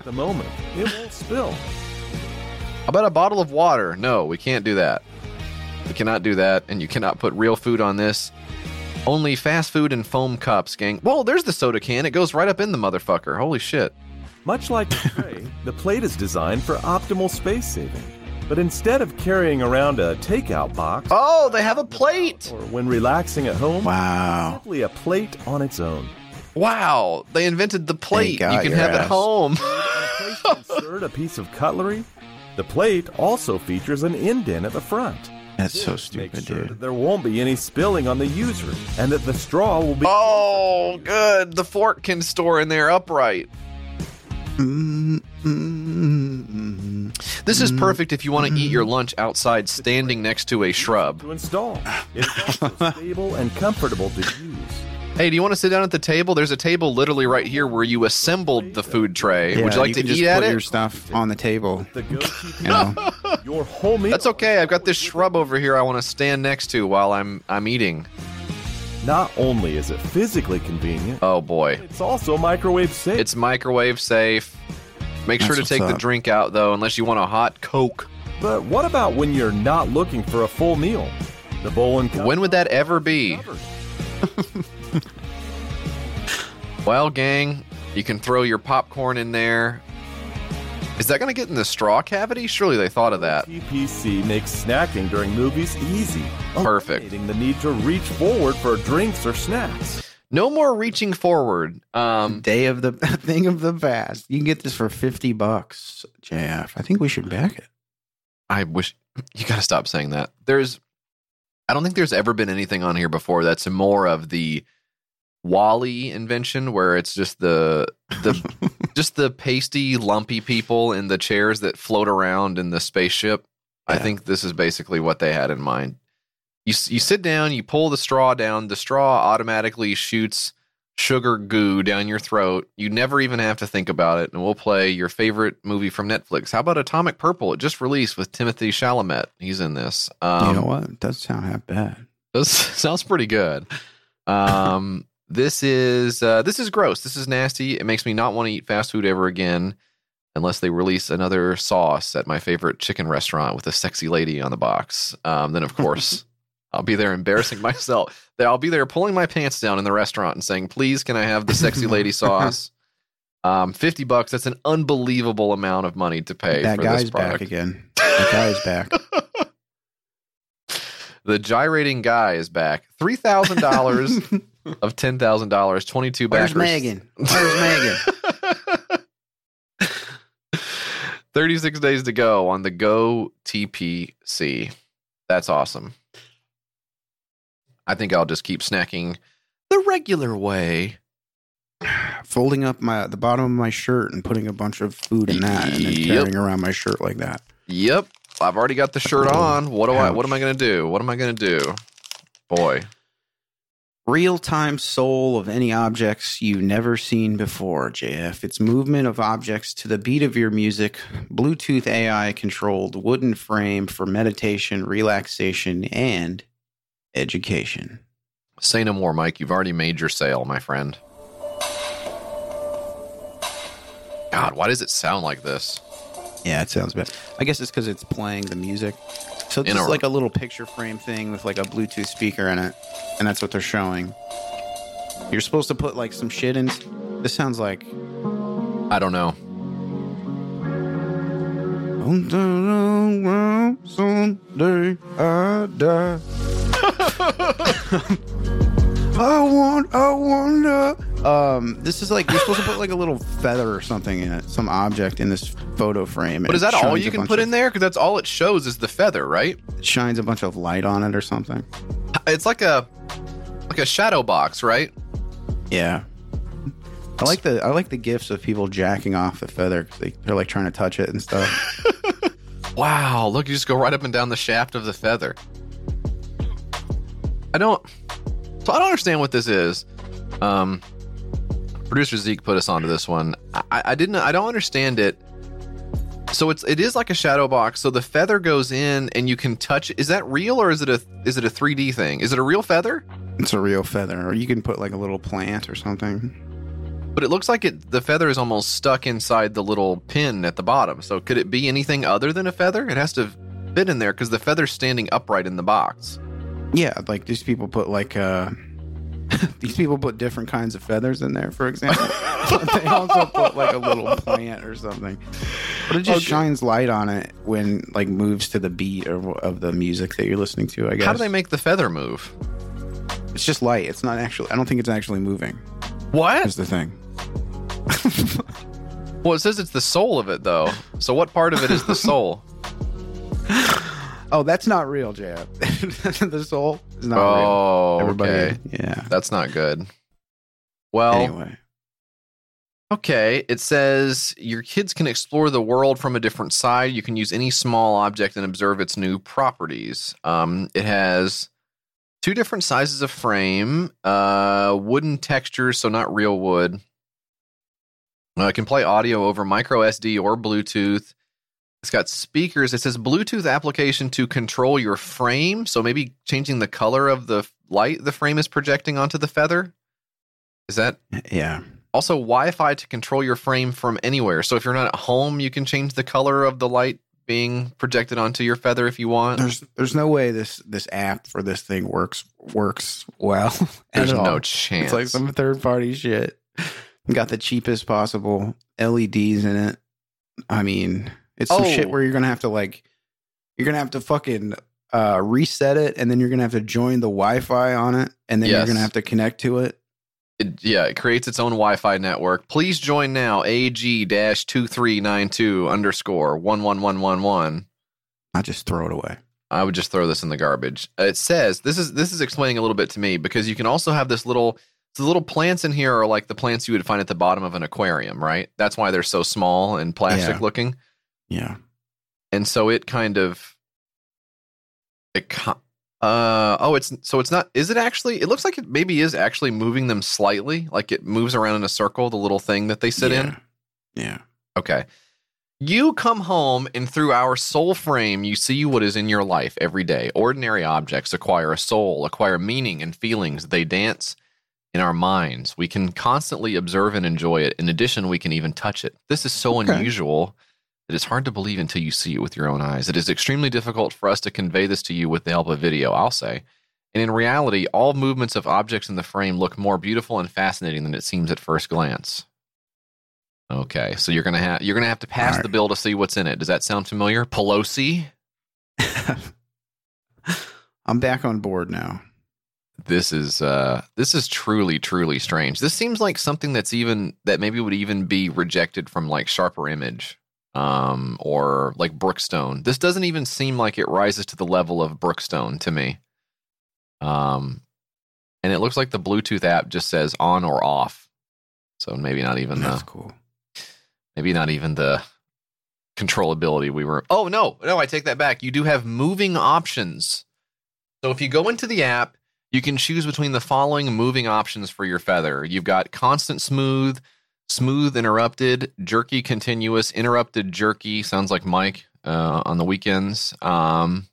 the moment, it won't spill. How about a bottle of water? No, we can't do that. We cannot do that, and you cannot put real food on this. Only fast food and foam cups, gang. Whoa, there's the soda can. It goes right up in the motherfucker. Holy shit. Much like the tray, the plate is designed for optimal space saving. But instead of carrying around a takeout box... Oh, they have a plate! ...or when relaxing at home... Wow. It's simply a plate on its own. Wow, they invented the plate you can have at home. Insert a piece of cutlery. The plate also features an indent at the front, That's so stupid, make sure dude. There won't be any spilling on the user, and that the straw will be... Oh, good. The fork can store in there upright. This is perfect if you want to eat your lunch outside standing next to a shrub. To install. It's stable and comfortable to use. Hey, do you want to sit down at the table? There's a table literally right here where you assembled the food tray. Yeah, would you like you to eat at it? Just put your stuff on the table. You know. Your whole meal. That's okay. I've got this shrub over here I want to stand next to while I'm eating. Not only is it physically convenient. Oh, boy. It's also microwave safe. It's microwave safe. Make sure to take the drink out, though, unless you want a hot Coke. But what about when you're not looking for a full meal? The bowl and cup. When would that ever be? Well, gang, you can throw your popcorn in there. Is that going to get in the straw cavity? Surely they thought of that. TPC makes snacking during movies easy. Perfect. The need to reach forward for drinks or snacks. No more reaching forward. Day of the thing of the past. You can get this for $50, JF. I think we should back it. I wish you got to stop saying that. I don't think there's ever been anything on here before that's more of the Wally invention, where it's just the just the pasty, lumpy people in the chairs that float around in the spaceship. Yeah. I think this is basically what they had in mind. You sit down, you pull the straw down, the straw automatically shoots sugar goo down your throat. You never even have to think about it, and we'll play your favorite movie from Netflix. How about Atomic Purple? It just released with Timothy Chalamet. He's in this. You know what? It does sound half bad. This sounds pretty good. This is gross. This is nasty. It makes me not want to eat fast food ever again, unless they release another sauce at my favorite chicken restaurant with a sexy lady on the box. Then of course I'll be there embarrassing myself. I'll be there pulling my pants down in the restaurant and saying, please, can I have the sexy lady sauce? $50. That's an unbelievable amount of money to pay for this product. That guy's back. The gyrating guy is back. $3,000 of $10,000, 22 backers. Where's Megan? 36 days to go on the Go TPC. That's awesome. I think I'll just keep snacking the regular way. Folding up the bottom of my shirt and putting a bunch of food in that and then carrying around my shirt like that. Yep. I've already got the shirt on. What am I going to do? Boy. Real-time soul of any objects you've never seen before, JF. It's movement of objects to the beat of your music. Bluetooth AI-controlled wooden frame for meditation, relaxation, and... education. Say no more, Mike. You've already made your sale, my friend. God, why does it sound like this? Yeah, it sounds bad. I guess it's because it's playing the music. So it's just like a little picture frame thing with like a Bluetooth speaker in it, and that's what they're showing. You're supposed to put like some shit in. This sounds like... I don't know. Someday I die. I wonder. This is like you're supposed to put like a little feather or something in it, some object in this photo frame. But is that all you can put in there? Because that's all it shows is the feather, right? It shines a bunch of light on it or something. It's like a shadow box, right? Yeah. I like the gifs of people jacking off the feather because they're like trying to touch it and stuff. Wow! Look, you just go right up and down the shaft of the feather. I don't understand what this is. Producer Zeke put us onto this one. I don't understand it. So it is like a shadow box. So the feather goes in and you can touch it. Is that real or is it a 3D thing? Is it a real feather? It's a real feather. Or you can put like a little plant or something. But it looks like the feather is almost stuck inside the little pin at the bottom. So could it be anything other than a feather? It has to fit in there because the feather's standing upright in the box. Yeah, like these people put different kinds of feathers in there, for example. But they also put like a little plant or something. But it just shines light on it when like moves to the beat of the music that you're listening to, I guess. How do they make the feather move? It's just light. It's not actually... I don't think it's actually moving. What? That's the thing. Well, it says it's the soul of it, though. So what part of it is the soul? Oh, that's not real, J.F. The soul is not real. Everybody, okay. Yeah. That's not good. Well, anyway. Okay. It says your kids can explore the world from a different side. You can use any small object and observe its new properties. It has two different sizes of frame, wooden textures, so not real wood. It can play audio over micro SD or Bluetooth. It's got speakers. It says Bluetooth application to control your frame. So maybe changing the color of the light the frame is projecting onto the feather. Is that? Yeah. Also Wi-Fi to control your frame from anywhere. So if you're not at home, you can change the color of the light being projected onto your feather if you want. There's no way this app for this thing works well. There's no chance. It's like some third party shit. Got the cheapest possible LEDs in it. I mean, it's some shit where you're going to have to fucking reset it, and then you're going to have to join the Wi-Fi on it, and then you're going to have to connect to it. It creates its own Wi-Fi network. Please join now, AG-2392_11111. I just throw it away. I would just throw this in the garbage. It says, this is explaining a little bit to me, because you can also have this little... The little plants in here are like the plants you would find at the bottom of an aquarium, right? That's why they're so small and plastic looking. Yeah. And so it kind of... It looks like it maybe is actually moving them slightly. Like it moves around in a circle, the little thing that they sit in. Yeah. Okay. You come home and through our soul frame, you see what is in your life every day. Ordinary objects acquire a soul, acquire meaning and feelings. They dance in our minds. We can constantly observe and enjoy it. In addition, we can even touch it. This is so unusual that it's hard to believe until you see it with your own eyes. It is extremely difficult for us to convey this to you with the help of video, I'll say. And in reality, all movements of objects in the frame look more beautiful and fascinating than it seems at first glance. Okay, so you're gonna have to pass the bill to see what's in it. Does that sound familiar? Pelosi? I'm back on board now. This is truly, truly strange. This seems like something that maybe would even be rejected from like Sharper Image, or like Brookstone. This doesn't even seem like it rises to the level of Brookstone to me. And it looks like the Bluetooth app just says on or off. So maybe not even that's cool. Maybe not even the controllability we were. Oh no, I take that back. You do have moving options. So if you go into the app, you can choose between the following moving options for your feather. You've got constant smooth, smooth interrupted, jerky continuous, interrupted jerky. Sounds like Mike on the weekends. And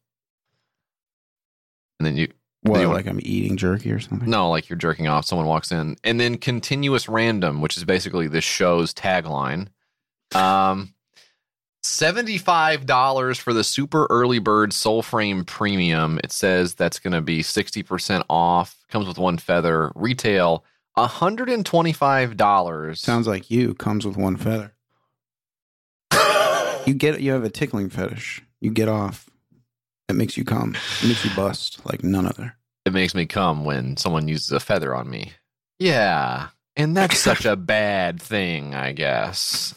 then you... What, like I'm eating jerky or something? No, like you're jerking off. Someone walks in. And then continuous random, which is basically this show's tagline. $75 for the super early bird soul frame premium. It says that's going to be 60% off. Comes with one feather. Retail $125. Sounds like you. Comes with one feather. You have a tickling fetish. You get off. It makes you cum. It makes you bust like none other. It makes me cum when someone uses a feather on me. Yeah, and that's such a bad thing, I guess.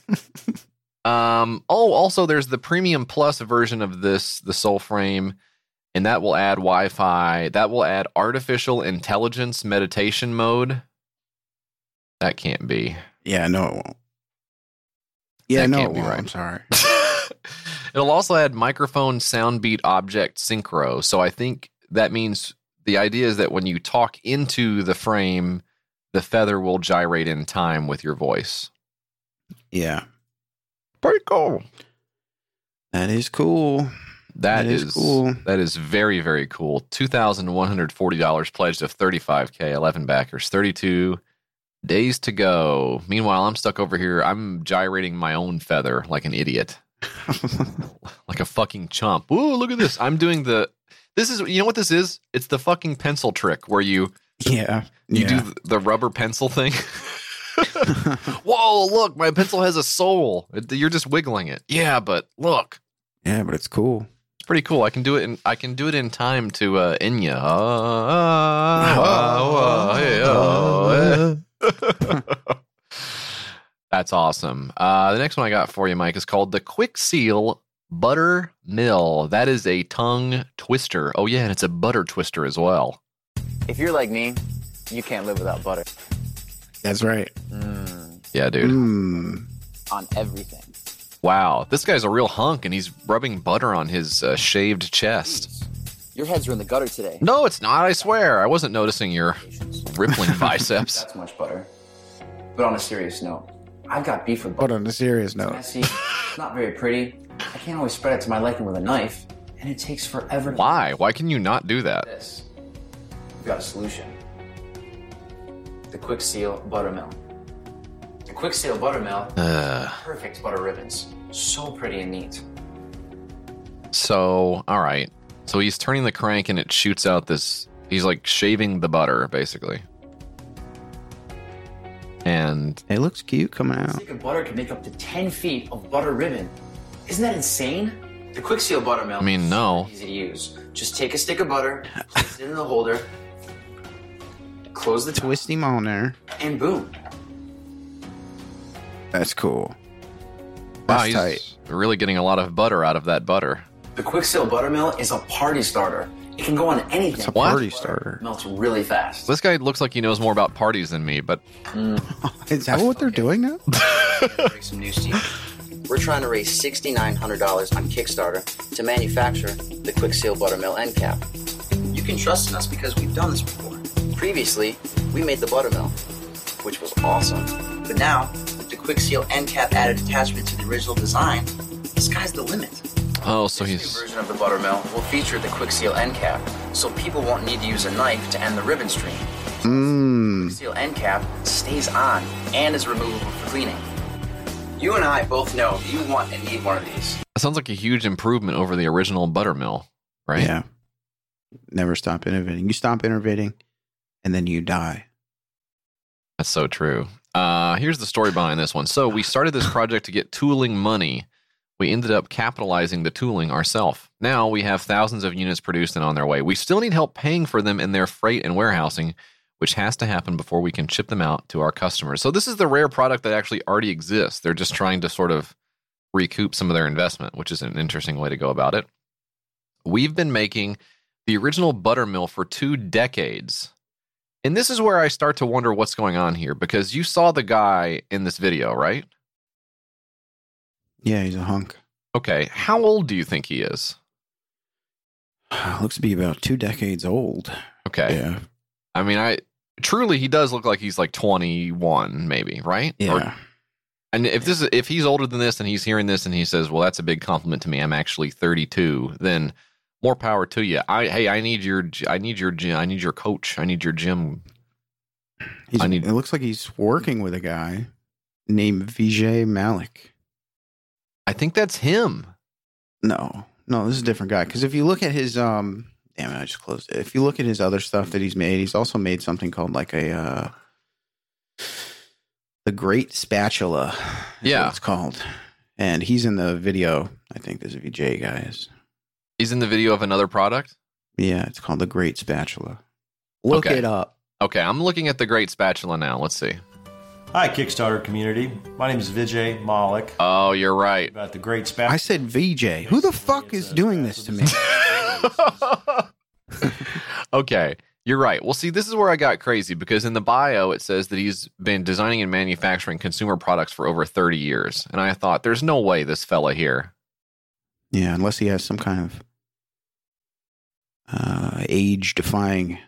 Also, there's the Premium Plus version of this, the Soul Frame, and that will add Wi-Fi. That will add artificial intelligence meditation mode. That can't be. Yeah, no, it won't. Yeah, that no, can't it be won't. Right. I'm sorry. It'll also add microphone soundbeat object synchro. So I think that means the idea is that when you talk into the frame, the feather will gyrate in time with your voice. Yeah. Pretty cool. That is cool. That is cool. That is very, very cool. $2,140 pledged of 35K, 11 backers, 32 days to go. Meanwhile, I'm stuck over here. I'm gyrating my own feather like an idiot. Like a fucking chump. Ooh, look at this. I'm doing you know what this is? It's the fucking pencil trick where you do the rubber pencil thing. Whoa, look, my pencil has a soul. You're just wiggling it. Yeah, but look. Yeah, but it's cool. It's pretty cool. I can do it in time to Enya. That's awesome. The next one I got for you, Mike, is called the Quick Seal butter mill. That is a tongue twister. Oh, yeah, and it's a butter twister as well. If you're like me, you can't live without butter. That's right. Yeah, dude. On everything. Wow, this guy's a real hunk, and he's rubbing butter on his shaved chest. Your heads are in the gutter today. No, it's not, I swear. I wasn't noticing your rippling biceps. That's much butter. But on a serious note, I've got beef with butter. But on a serious note. It's messy, it's not very pretty. I can't always spread it to my liking with a knife, and it takes forever. Why? Why can you not do that? We've got a solution. The Quick Seal Butter Mill. The Quick Seal Butter Mill. Perfect butter ribbons. So pretty and neat. So, all right. So he's turning the crank and it shoots out this... He's like shaving the butter, basically. And... It looks cute coming out. A stick of butter can make up to 10 feet of butter ribbon. Isn't that insane? The Quick Seal Butter Mill is easy to use. Just take a stick of butter, place it in the holder, close the top. Twist him on there. And boom. That's cool. That's wow, tight. Really getting a lot of butter out of that butter. The Quick Seal Butter Mill is a party starter. It can go on anything. It's a party starter. It melts really fast. This guy looks like he knows more about parties than me, but... Is that what they're doing now? Some news to you. We're trying to raise $6,900 on Kickstarter to manufacture the Quick Seal Butter Mill end cap. You can trust in us because we've done this before. Previously, we made the butter mill, which was awesome. But now, with the Quick Seal end cap added attachment to the original design, the sky's the limit. Oh, so he's... This new version of the butter mill will feature the Quick Seal end cap, so people won't need to use a knife to end the ribbon stream. The Quick Seal end cap stays on and is removable for cleaning. You and I both know you want and need one of these. That sounds like a huge improvement over the original butter mill, right? Yeah. Never stop innovating. You stop innovating, and then you die. That's so true. Here's the story behind this one. So we started this project to get tooling money. We ended up capitalizing the tooling ourselves. Now we have thousands of units produced and on their way. We still need help paying for them in their freight and warehousing, which has to happen before we can ship them out to our customers. So this is the rare product that actually already exists. They're just trying to sort of recoup some of their investment, which is an interesting way to go about it. We've been making the original butter mill for 2 decades. And this is where I start to wonder what's going on here, because you saw the guy in this video, right? Yeah, he's a hunk. Okay, how old do you think he is? Looks to be about 2 decades old. Okay. Yeah. I mean, truly, he does look like he's like 21, maybe, right? Yeah. And if he's older than this and he's hearing this and he says, well, that's a big compliment to me, I'm actually 32, then more power to you. I need your coach. I need your gym. It looks like he's working with a guy named Vijay Malik. I think that's him. No, this is a different guy. Because if you look at his, damn it, I just closed it. If you look at his other stuff that he's made, he's also made something called like the Great Spatula. Yeah, what it's called. And he's in the video. I think this Vijay guy is. He's in the video of another product. Yeah, it's called the Great Spatula. Look it up. Okay, I'm looking at the Great Spatula now. Let's see. Hi, Kickstarter community. My name is Vijay Malik. Oh, you're right. About the Great Spatula. I said Vijay. Who the fuck is doing this to me? Okay, you're right. Well, see, this is where I got crazy, because in the bio, it says that he's been designing and manufacturing consumer products for over 30 years. And I thought, there's no way this fella here. Yeah, unless he has some kind of age-defying...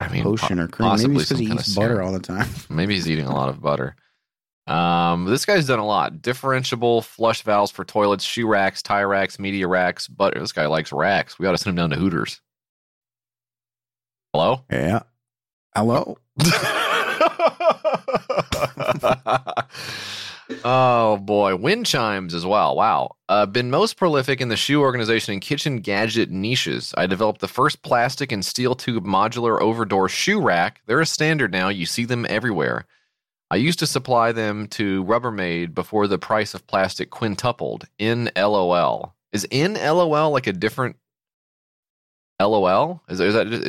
I mean, potion or cream. Maybe because he eats butter all the time. Maybe he's eating a lot of butter. This guy's done a lot. Differentiable flush valves for toilets, shoe racks, tie racks, media racks, butter. This guy likes racks. We ought to send him down to Hooters. Hello? Yeah. Hello? Oh, boy. Wind chimes as well. Wow. Been most prolific in the shoe organization and kitchen gadget niches. I developed the first plastic and steel tube modular overdoor shoe rack. They're a standard now. You see them everywhere. I used to supply them to Rubbermaid before the price of plastic quintupled. NLOL. Is NLOL like a different LOL? Is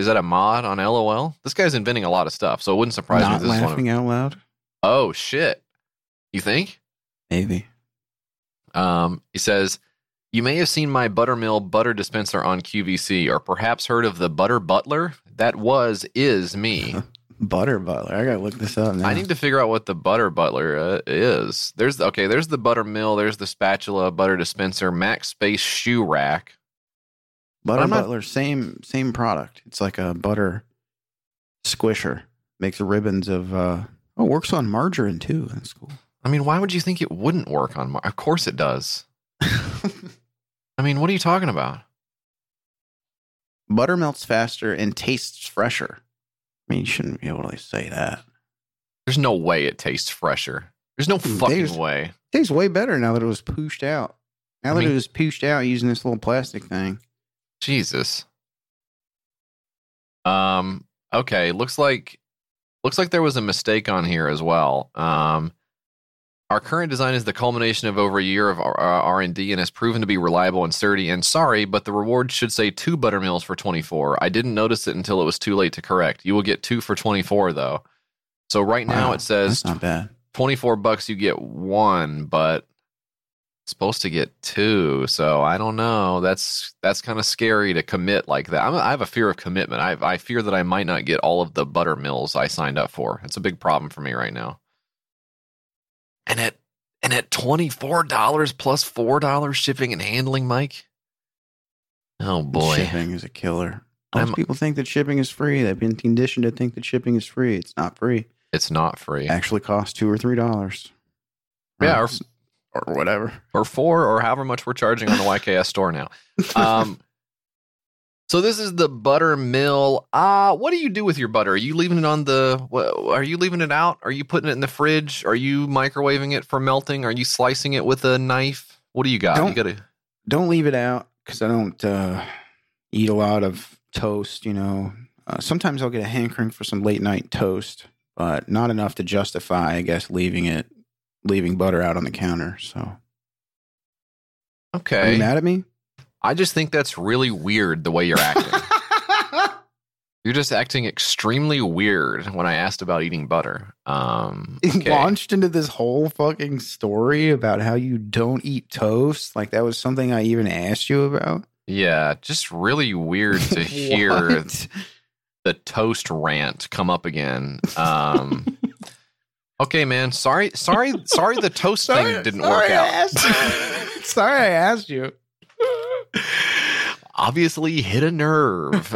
that a mod on LOL? This guy's inventing a lot of stuff, so it wouldn't surprise me. Not laughing out loud? Oh, shit. You think? Maybe. He says, You may have seen my buttermilk butter dispenser on QVC, or perhaps heard of the Butter Butler. That is me. Butter Butler. I got to look this up now. I need to figure out what the Butter Butler is. There's the buttermilk, there's the spatula, butter dispenser, max space shoe rack. Butter Butler, same product. It's like a butter squisher. Makes ribbons of, works on margarine too. That's cool. I mean, why would you think it wouldn't work on margarine? Of course it does. I mean, what are you talking about? Butter melts faster and tastes fresher. I mean, you shouldn't be able to say that. There's no way it tastes fresher. There's no fucking way. It tastes way better now that it was pushed out. It was pushed out using this little plastic thing. Jesus. Okay. Looks like there was a mistake on here as well. Our current design is the culmination of over a year of R&D and has proven to be reliable and sturdy. And sorry, but the reward should say 2 buttermills for 24. I didn't notice it until it was too late to correct. You will get 2 for 24, though. So right now it says not bad. 24 bucks, you get 1, but it's supposed to get 2. So I don't know. That's kind of scary to commit like that. I have a fear of commitment. I fear that I might not get all of the buttermills I signed up for. It's a big problem for me right now. And at $24 plus $4 shipping and handling, Mike? Oh, boy. Shipping is a killer. Most people think that shipping is free. They've been conditioned to think that shipping is free. It's not free. It actually costs $2 or $3. Yeah, or whatever. Or 4 or however much we're charging on the YKS store now. So this is the butter mill. What do you do with your butter? Are you leaving it are you leaving it out? Are you putting it in the fridge? Are you microwaving it for melting? Are you slicing it with a knife? What do you got? Don't leave it out, because I don't eat a lot of toast, you know. Sometimes I'll get a hankering for some late night toast, but not enough to justify, I guess, leaving butter out on the counter. So, okay. Are you mad at me? I just think that's really weird the way you're acting. You're just acting extremely weird when I asked about eating butter. It launched into this whole fucking story about how you don't eat toast. Like, that was something I even asked you about. Yeah, just really weird to hear the toast rant come up again. Okay, man. Sorry the toast thing didn't work out. Sorry I asked you. Obviously hit a nerve.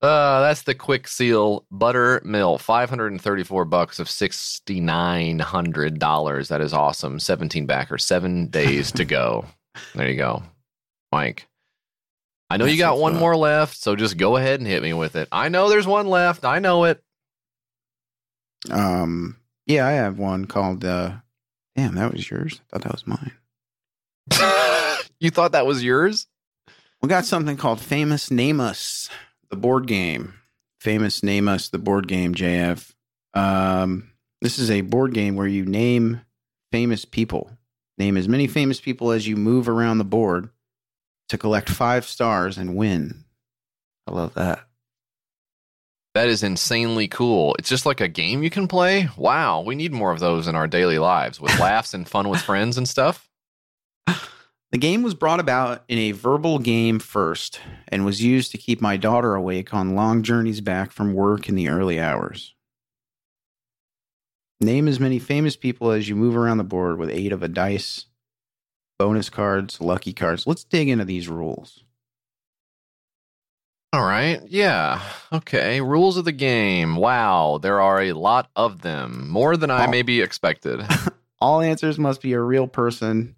That's the quick seal butter mill. $534 of $6,900. That is awesome. 17 backers, 7 days to go. There you go, Mike. I know you got one more left, so just go ahead and hit me with it. I know there's one left. I know it. Yeah, I have one called, damn, that was yours? I thought that was mine. You thought that was yours? We got something called Famous Name Us, the board game. Famous Name Us, the board game, JF. This is a board game where you name famous people. Name as many famous people as you move around the board to collect 5 stars and win. I love that. That is insanely cool. It's just like a game you can play. Wow, we need more of those in our daily lives with laughs and fun with friends and stuff. The game was brought about in a verbal game first and was used to keep my daughter awake on long journeys back from work in the early hours. Name as many famous people as you move around the board with aid of a dice, bonus cards, lucky cards. Let's dig into these rules. All right. Yeah. Okay. Rules of the game. Wow. There are a lot of them. More than I maybe expected. All answers must be a real person,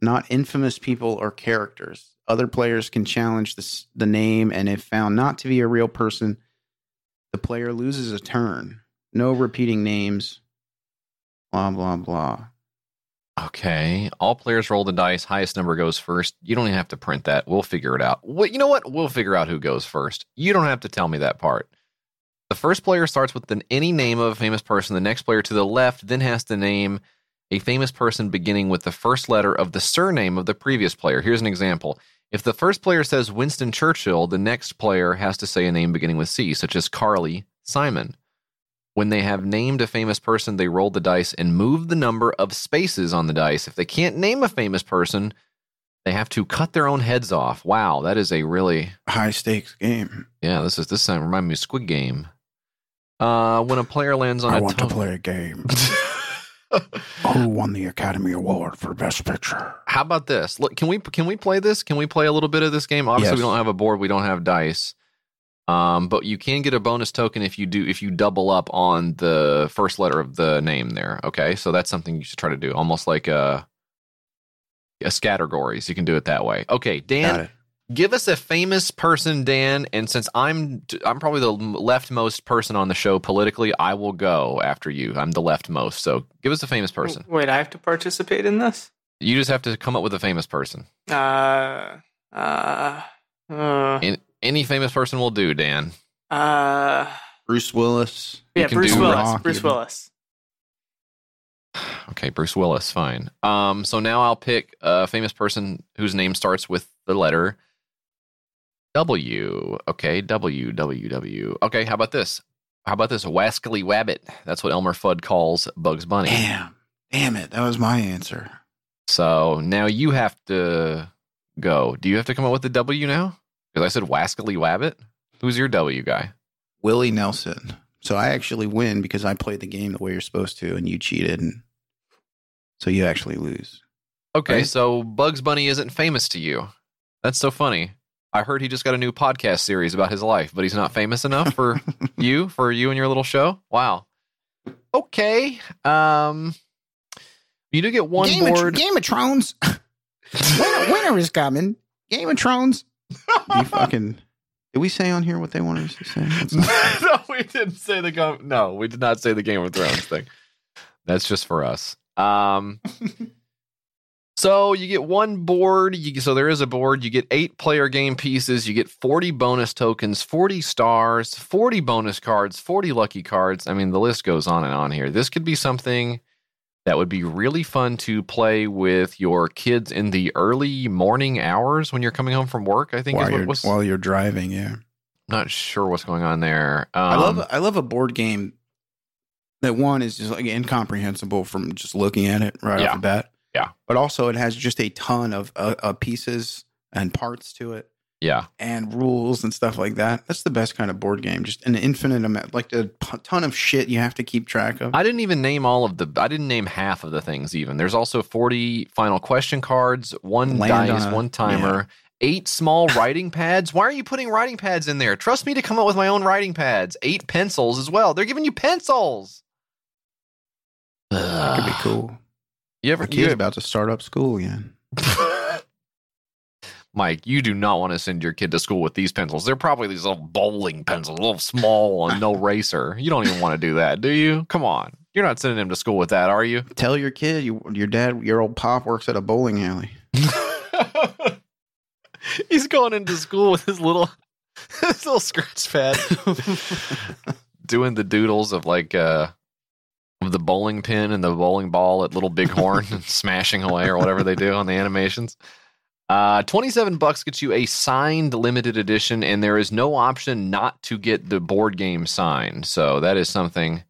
not infamous people or characters. Other players can challenge the name, and if found not to be a real person, the player loses a turn. No repeating names. Blah, blah, blah. Okay. All players roll the dice. Highest number goes first. You don't even have to print that. We'll figure it out. You know what? We'll figure out who goes first. You don't have to tell me that part. The first player starts with any name of a famous person. The next player to the left then has to name a famous person beginning with the first letter of the surname of the previous player. Here's an example. If the first player says Winston Churchill, the next player has to say a name beginning with C, such as Carly Simon. When they have named a famous person, they roll the dice and move the number of spaces on the dice. If they can't name a famous person, they have to cut their own heads off. Wow, that is a really high stakes game. Yeah, this time reminds me of Squid Game. When a player lands on to play a game. Who won the Academy Award for Best Picture? How about this? Look, can we play this? Can we play a little bit of this game? Obviously, we don't have a board. We don't have dice. But you can get a bonus token if you double up on the first letter of the name there. Okay, so that's something you should try to do. Almost like a Scattergories. You can do it that way. Okay, Dan, give us a famous person, Dan. And since I'm probably the leftmost person on the show politically, I will go after you. I'm the leftmost, so give us a famous person. Wait, I have to participate in this? You just have to come up with a famous person. Any famous person will do, Dan. Bruce Willis. Yeah, Bruce Willis. Okay, Bruce Willis, fine. So now I'll pick a famous person whose name starts with the letter W. Okay, W. Okay, how about this? Wascally Wabbit. That's what Elmer Fudd calls Bugs Bunny. Damn it. That was my answer. So now you have to go. Do you have to come up with the W now? Because I said Wascally Wabbit. Who's your W guy? Willie Nelson. So I actually win because I played the game the way you're supposed to, and you cheated, and so you actually lose. Okay, right? So Bugs Bunny isn't famous to you. That's so funny. I heard he just got a new podcast series about his life, but he's not famous enough for you and your little show? Wow. Okay. You do get one board. Game of Thrones. Winter is coming. Game of Thrones. You fucking... Did we say on here what they wanted us to say? No, we didn't say No, we did not say the Game of Thrones thing. That's just for us. So you get one board. So there is a board. You get 8 player game pieces. You get 40 bonus tokens, 40 stars, 40 bonus cards, 40 lucky cards. I mean, the list goes on and on here. This could be something that would be really fun to play with your kids in the early morning hours when you're coming home from work. I think while you're driving, yeah. Not sure what's going on there. I love a board game that one is just like incomprehensible from just looking at it off the bat. Yeah, but also it has just a ton of pieces and parts to it. Yeah, and rules and stuff like that. That's the best kind of board game. Just an infinite amount, like a ton of shit you have to keep track of. I didn't even name I didn't name half of the things even. There's also 40 final question cards, one dice, one timer, 8 small writing pads. Why are you putting writing pads in there? Trust me to come up with my own writing pads. 8 pencils as well. They're giving you pencils. That could be cool. Kid's about to start up school again. Mike, you do not want to send your kid to school with these pencils. They're probably these little bowling pencils, a little small and no eraser. You don't even want to do that, do you? Come on. You're not sending him to school with that, are you? Tell your kid your old pop works at a bowling alley. He's going into school with his little scratch pad. Doing the doodles of like the bowling pin and the bowling ball at Little Bighorn and smashing away or whatever they do on the animations. $27 gets you a signed limited edition, and there is no option not to get the board game signed. So that is something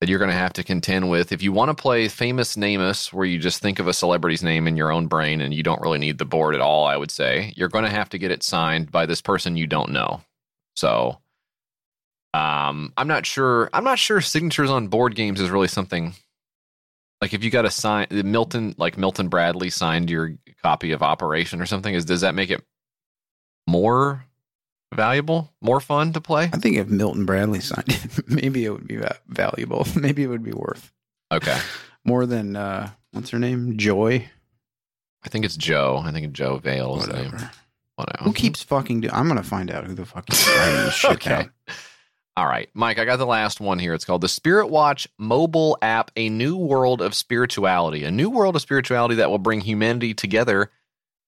that you're going to have to contend with. If you want to play Famous Namus, where you just think of a celebrity's name in your own brain and you don't really need the board at all, I would say, you're going to have to get it signed by this person you don't know. So I'm not sure signatures on board games is really something... Like if you got a sign, Milton Bradley signed your copy of Operation or something, does that make it more valuable, more fun to play? I think if Milton Bradley signed it, maybe it would be valuable. Maybe it would be worth. Okay. More than, what's her name? Joy? I think it's Joe. I think Joe Vale's name. Whatever. Who keeps fucking I'm going to find out who the fuck is writing this shit out. All right, Mike, I got the last one here. It's called the Spirit Watch mobile app, a new world of spirituality. A new world of spirituality that will bring humanity together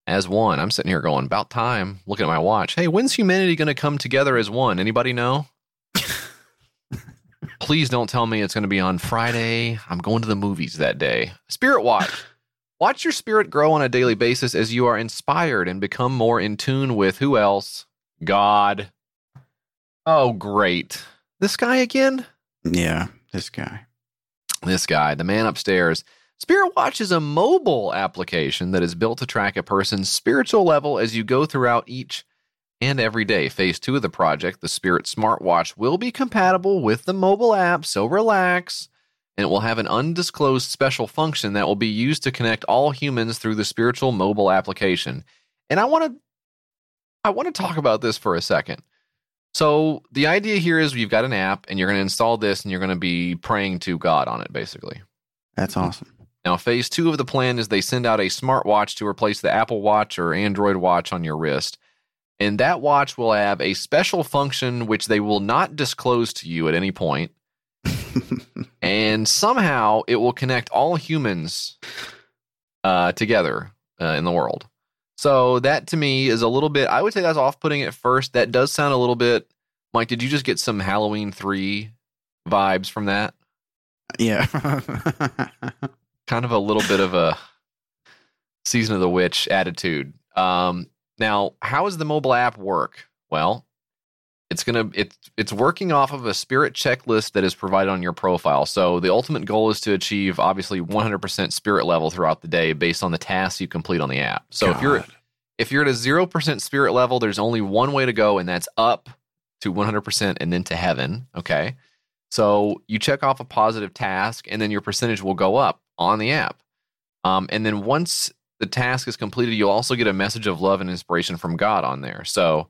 as one. I'm sitting here going, about time, looking at my watch. Hey, when's humanity going to come together as one? Anybody know? Please don't tell me it's going to be on Friday. I'm going to the movies that day. Spirit Watch. Watch your spirit grow on a daily basis as you are inspired and become more in tune with who else? God. Oh, great. This guy again? Yeah, this guy, the man upstairs. Spirit Watch is a mobile application that is built to track a person's spiritual level as you go throughout each and every day. Phase 2 of the project, the Spirit Smartwatch, will be compatible with the mobile app, so relax. And it will have an undisclosed special function that will be used to connect all humans through the spiritual mobile application. And I want to talk about this for a second. So the idea here is you've got an app, and you're going to install this, and you're going to be praying to God on it, basically. That's awesome. Now, phase 2 of the plan is they send out a smartwatch to replace the Apple Watch or Android Watch on your wrist. And that watch will have a special function which they will not disclose to you at any point. And somehow it will connect all humans together in the world. So that to me is a little bit, I would say that's off-putting at first. That does sound a little bit, Mike, did you just get some Halloween 3 vibes from that? Yeah. Kind of a little bit of a Season of the Witch attitude. Now, how does the mobile app work? Well, it's working off of a spirit checklist that is provided on your profile. So the ultimate goal is to achieve, obviously, 100% spirit level throughout the day based on the tasks you complete on the app. So if you're at a 0% spirit level, there's only one way to go, and that's up to 100% and then to heaven, okay? So you check off a positive task, and then your percentage will go up on the app. And then once the task is completed, you'll also get a message of love and inspiration from God on there. So,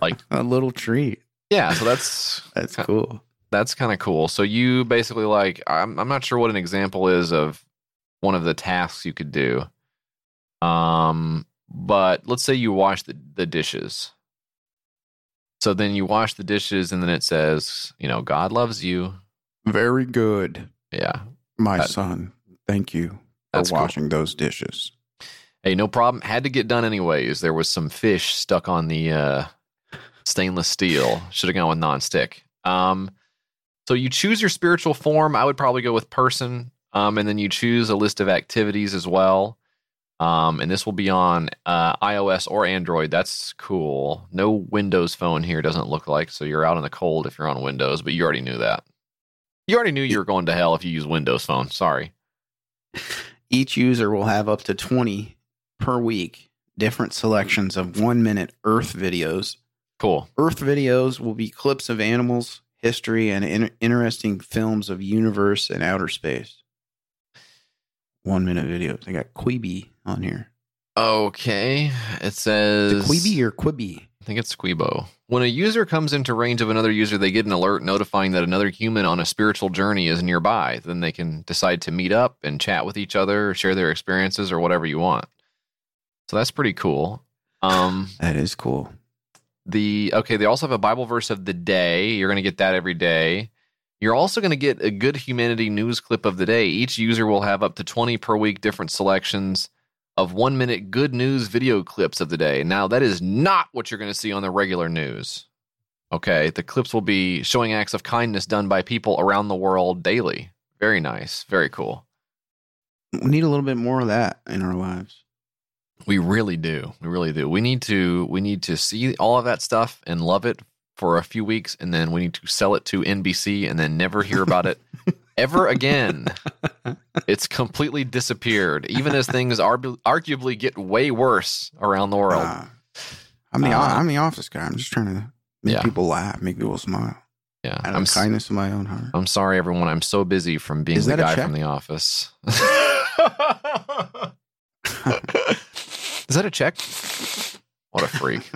like a little treat. Yeah, so that's that's cool. That's kind of cool. So you basically, like, I'm not sure what an example is of one of the tasks you could do. But let's say you wash the dishes. So then you wash the dishes, and then it says, you know, God loves you. Very good. Yeah. My son, thank you for washing those dishes. Hey, no problem. Had to get done anyways. There was some fish stuck on the stainless steel. Should have gone with nonstick. So you choose your spiritual form. I would probably go with person. And then you choose a list of activities as well. And this will be on iOS or Android. That's cool. No Windows phone here, doesn't look like. So you're out in the cold if you're on Windows, but you already knew that. You already knew you were going to hell if you use Windows phone. Sorry. Each user will have up to 20 per week different selections of 1-minute Earth videos. Cool. Earth videos will be clips of animals, history, and interesting films of universe and outer space. 1-minute videos. They got Quibi on here. Okay. It says... Is it Quibi or Quibi? I think it's Quibo. When a user comes into range of another user, they get an alert notifying that another human on a spiritual journey is nearby. Then they can decide to meet up and chat with each other, share their experiences, or whatever you want. So that's pretty cool. That is cool. They also have a Bible verse of the day. You're going to get that every day. You're also going to get a Good Humanity news clip of the day. Each user will have up to 20 per week different selections of 1-minute good news video clips of the day. Now, that is not what you're going to see on the regular news. Okay, the clips will be showing acts of kindness done by people around the world daily. Very nice. Very cool. We need a little bit more of that in our lives. We really do. We really do. We need to see all of that stuff and love it for a few weeks, and then we need to sell it to NBC and then never hear about it ever again. It's completely disappeared, even as things arguably get way worse around the world. I'm the office guy. I'm just trying to make people laugh, make people smile. Yeah, out of kindness in my own heart. I'm sorry, everyone. I'm so busy from being the guy from The Office. Is that a check? What a freak.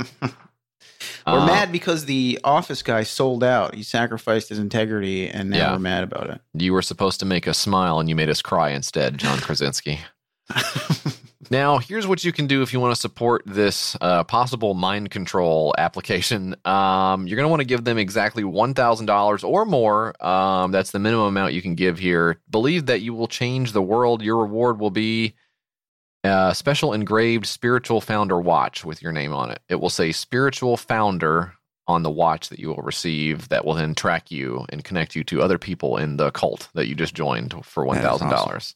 We're mad because the office guy sold out. He sacrificed his integrity, and now we're mad about it. You were supposed to make us smile, and you made us cry instead, John Krasinski. Now, here's what you can do if you want to support this possible mind control application. You're going to want to give them exactly $1,000 or more. That's the minimum amount you can give here. Believe that you will change the world. Your reward will be a special engraved spiritual founder watch with your name on it. It will say spiritual founder on the watch that you will receive that will then track you and connect you to other people in the cult that you just joined for $1,000. Awesome.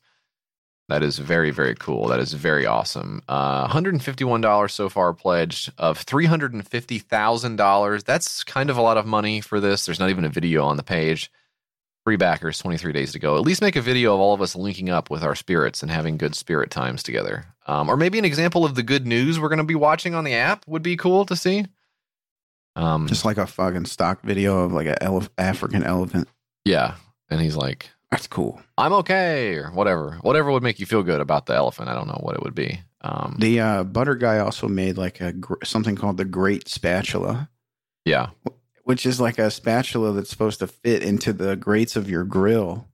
That is very, very cool. That is very awesome. $151 so far pledged of $350,000. That's kind of a lot of money for this. There's not even a video on the page. free backers 23 days to go. At least make a video of all of us linking up with our spirits and having good spirit times together. Or maybe an example of the good news we're going to be watching on the app would be cool to see. Just like a fucking stock video of like an African elephant. Yeah. And he's like, that's cool. I'm okay. Or whatever. Whatever would make you feel good about the elephant. I don't know what it would be. The butter guy also made like something called the Great Spatula. Yeah. Which is like a spatula that's supposed to fit into the grates of your grill.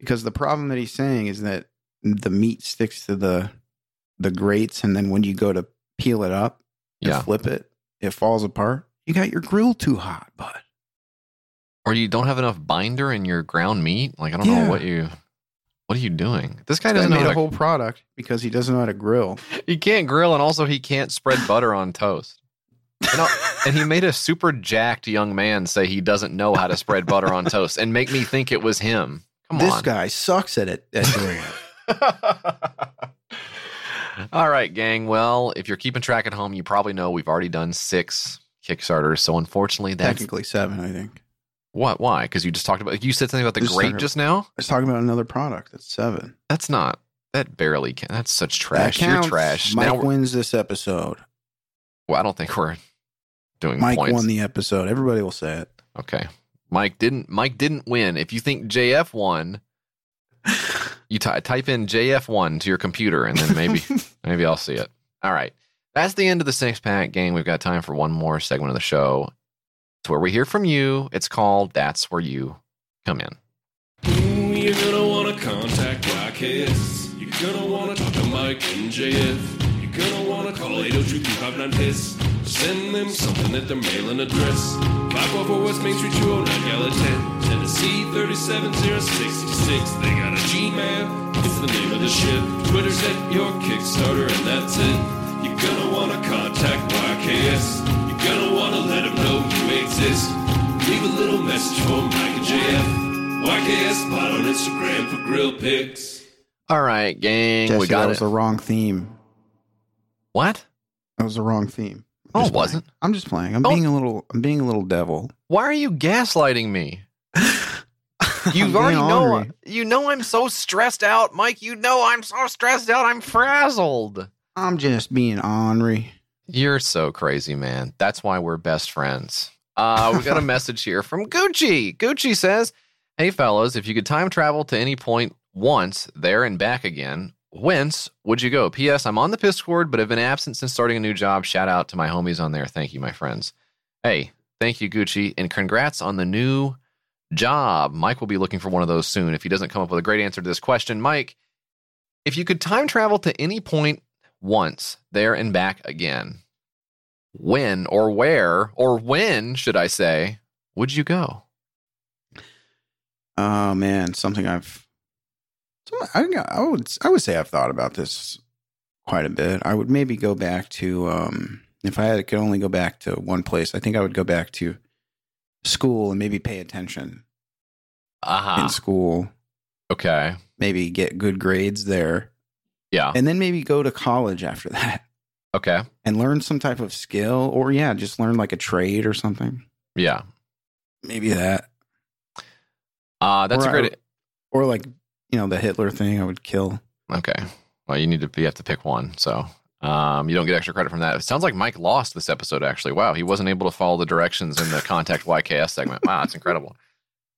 Because the problem that he's saying is that the meat sticks to the grates. And then when you go to peel it up and flip it, it falls apart. You got your grill too hot, bud. Or you don't have enough binder in your ground meat. Like, I don't know what are you doing? This guy doesn't know. He made a whole product because he doesn't know how to grill. He can't grill, and also he can't spread butter on toast. And he made a super jacked young man say he doesn't know how to spread butter on toast and make me think it was him. Come on. This guy sucks at it. At doing it. All right, gang. Well, if you're keeping track at home, you probably know we've already done 6 Kickstarters. So unfortunately, that's technically 7, I think. What? Why? Because you just talked about, you said something about the grape just now? I was talking about another product. That's 7. That's not, that barely can. That's such trash. That counts. You're trash. Mike wins this episode. Well, I don't think we're doing Mike points. Mike won the episode. Everybody will say it. Okay. Mike didn't win. If you think JF won, you type in JF1 to your computer and then maybe I'll see it. All right. That's the end of the 6-pack, gang. We've got time for one more segment of the show. It's where we hear from you. It's called That's Where You Come In. You're going to want to contact YKS. You're going to want to talk to Mike and JF. You're going to want to call 802-359-PISS. Send them something at their mailing address. 544 West Main Street, 209 Gallatin, Tennessee, 37066. They got a Gmail. It's the name of the ship. Twitter's at your Kickstarter, and that's it. You're gonna want to contact YKS. You're gonna want to let them know you exist. Leave a little message for Mike and JF. YKS pod on Instagram for grill pics. All right, gang. Jesse, we got it. That was the wrong theme. What? That was the wrong theme. Oh, it wasn't. I'm just playing. I'm being a little devil. Why are you gaslighting me? You already know. You know I'm so stressed out, Mike. You know I'm so stressed out. I'm frazzled. I'm just being ornery. You're so crazy, man. That's why we're best friends. We got a message here from Gucci. Gucci says, hey, fellas, if you could time travel to any point once, there and back again, whence would you go? P.S. I'm on the Discord, but have been absent since starting a new job. Shout out to my homies on there. Thank you, my friends. Hey, thank you, Gucci, and congrats on the new job. Mike will be looking for one of those soon if he doesn't come up with a great answer to this question. Mike, if you could time travel to any point once, there, and back again, when or where, or when should I say, would you go? Oh man, I would say I've thought about this quite a bit. I would maybe go back to if I could only go back to one place. I think I would go back to school and maybe pay attention in school. Okay, maybe get good grades there. Yeah. And then maybe go to college after that. Okay. And learn some type of skill or, just learn like a trade or something. Yeah. Maybe that. Or like, the Hitler thing I would kill. Okay. Well, you have to pick one. So you don't get extra credit from that. It sounds like Mike lost this episode, actually. Wow. He wasn't able to follow the directions in the Contact YKS segment. Wow. That's incredible.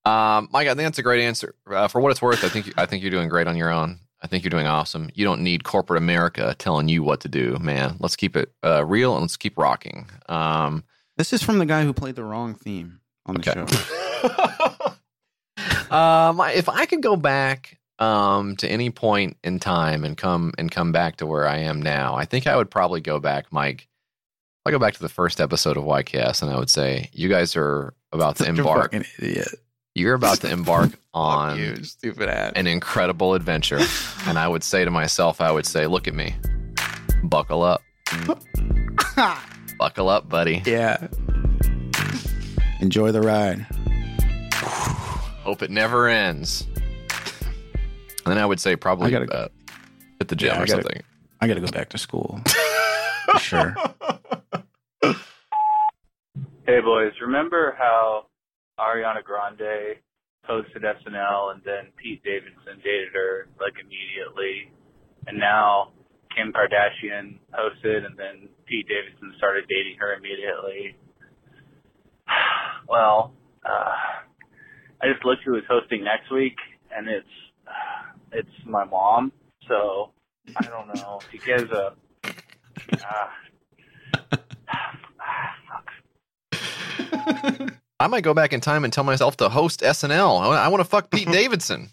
Mike, I think that's a great answer. For what it's worth, I think you're doing great on your own. I think you're doing awesome. You don't need corporate America telling you what to do, man. Let's keep it real and let's keep rocking. This is from the guy who played the wrong theme on the show. If I could go back to any point in time and come back to where I am now, I think I would probably go back, Mike. I'll go back to the first episode of YKS, and I would say, you guys are about to embark. You're fucking idiot. You're about to embark on an incredible adventure. And I would say to myself, look at me. Buckle up. Buckle up, buddy. Yeah. Enjoy the ride. Hope it never ends. And then I would say probably hit the gym or something. I got to go back to school. For sure. Hey, boys. Remember how Ariana Grande hosted SNL, and then Pete Davidson dated her like immediately, and now Kim Kardashian hosted, and then Pete Davidson started dating her immediately. Well, I just looked who is hosting next week, and it's my mom. So I don't know. She gives a fuck. I might go back in time and tell myself to host SNL. I want to fuck Pete Davidson.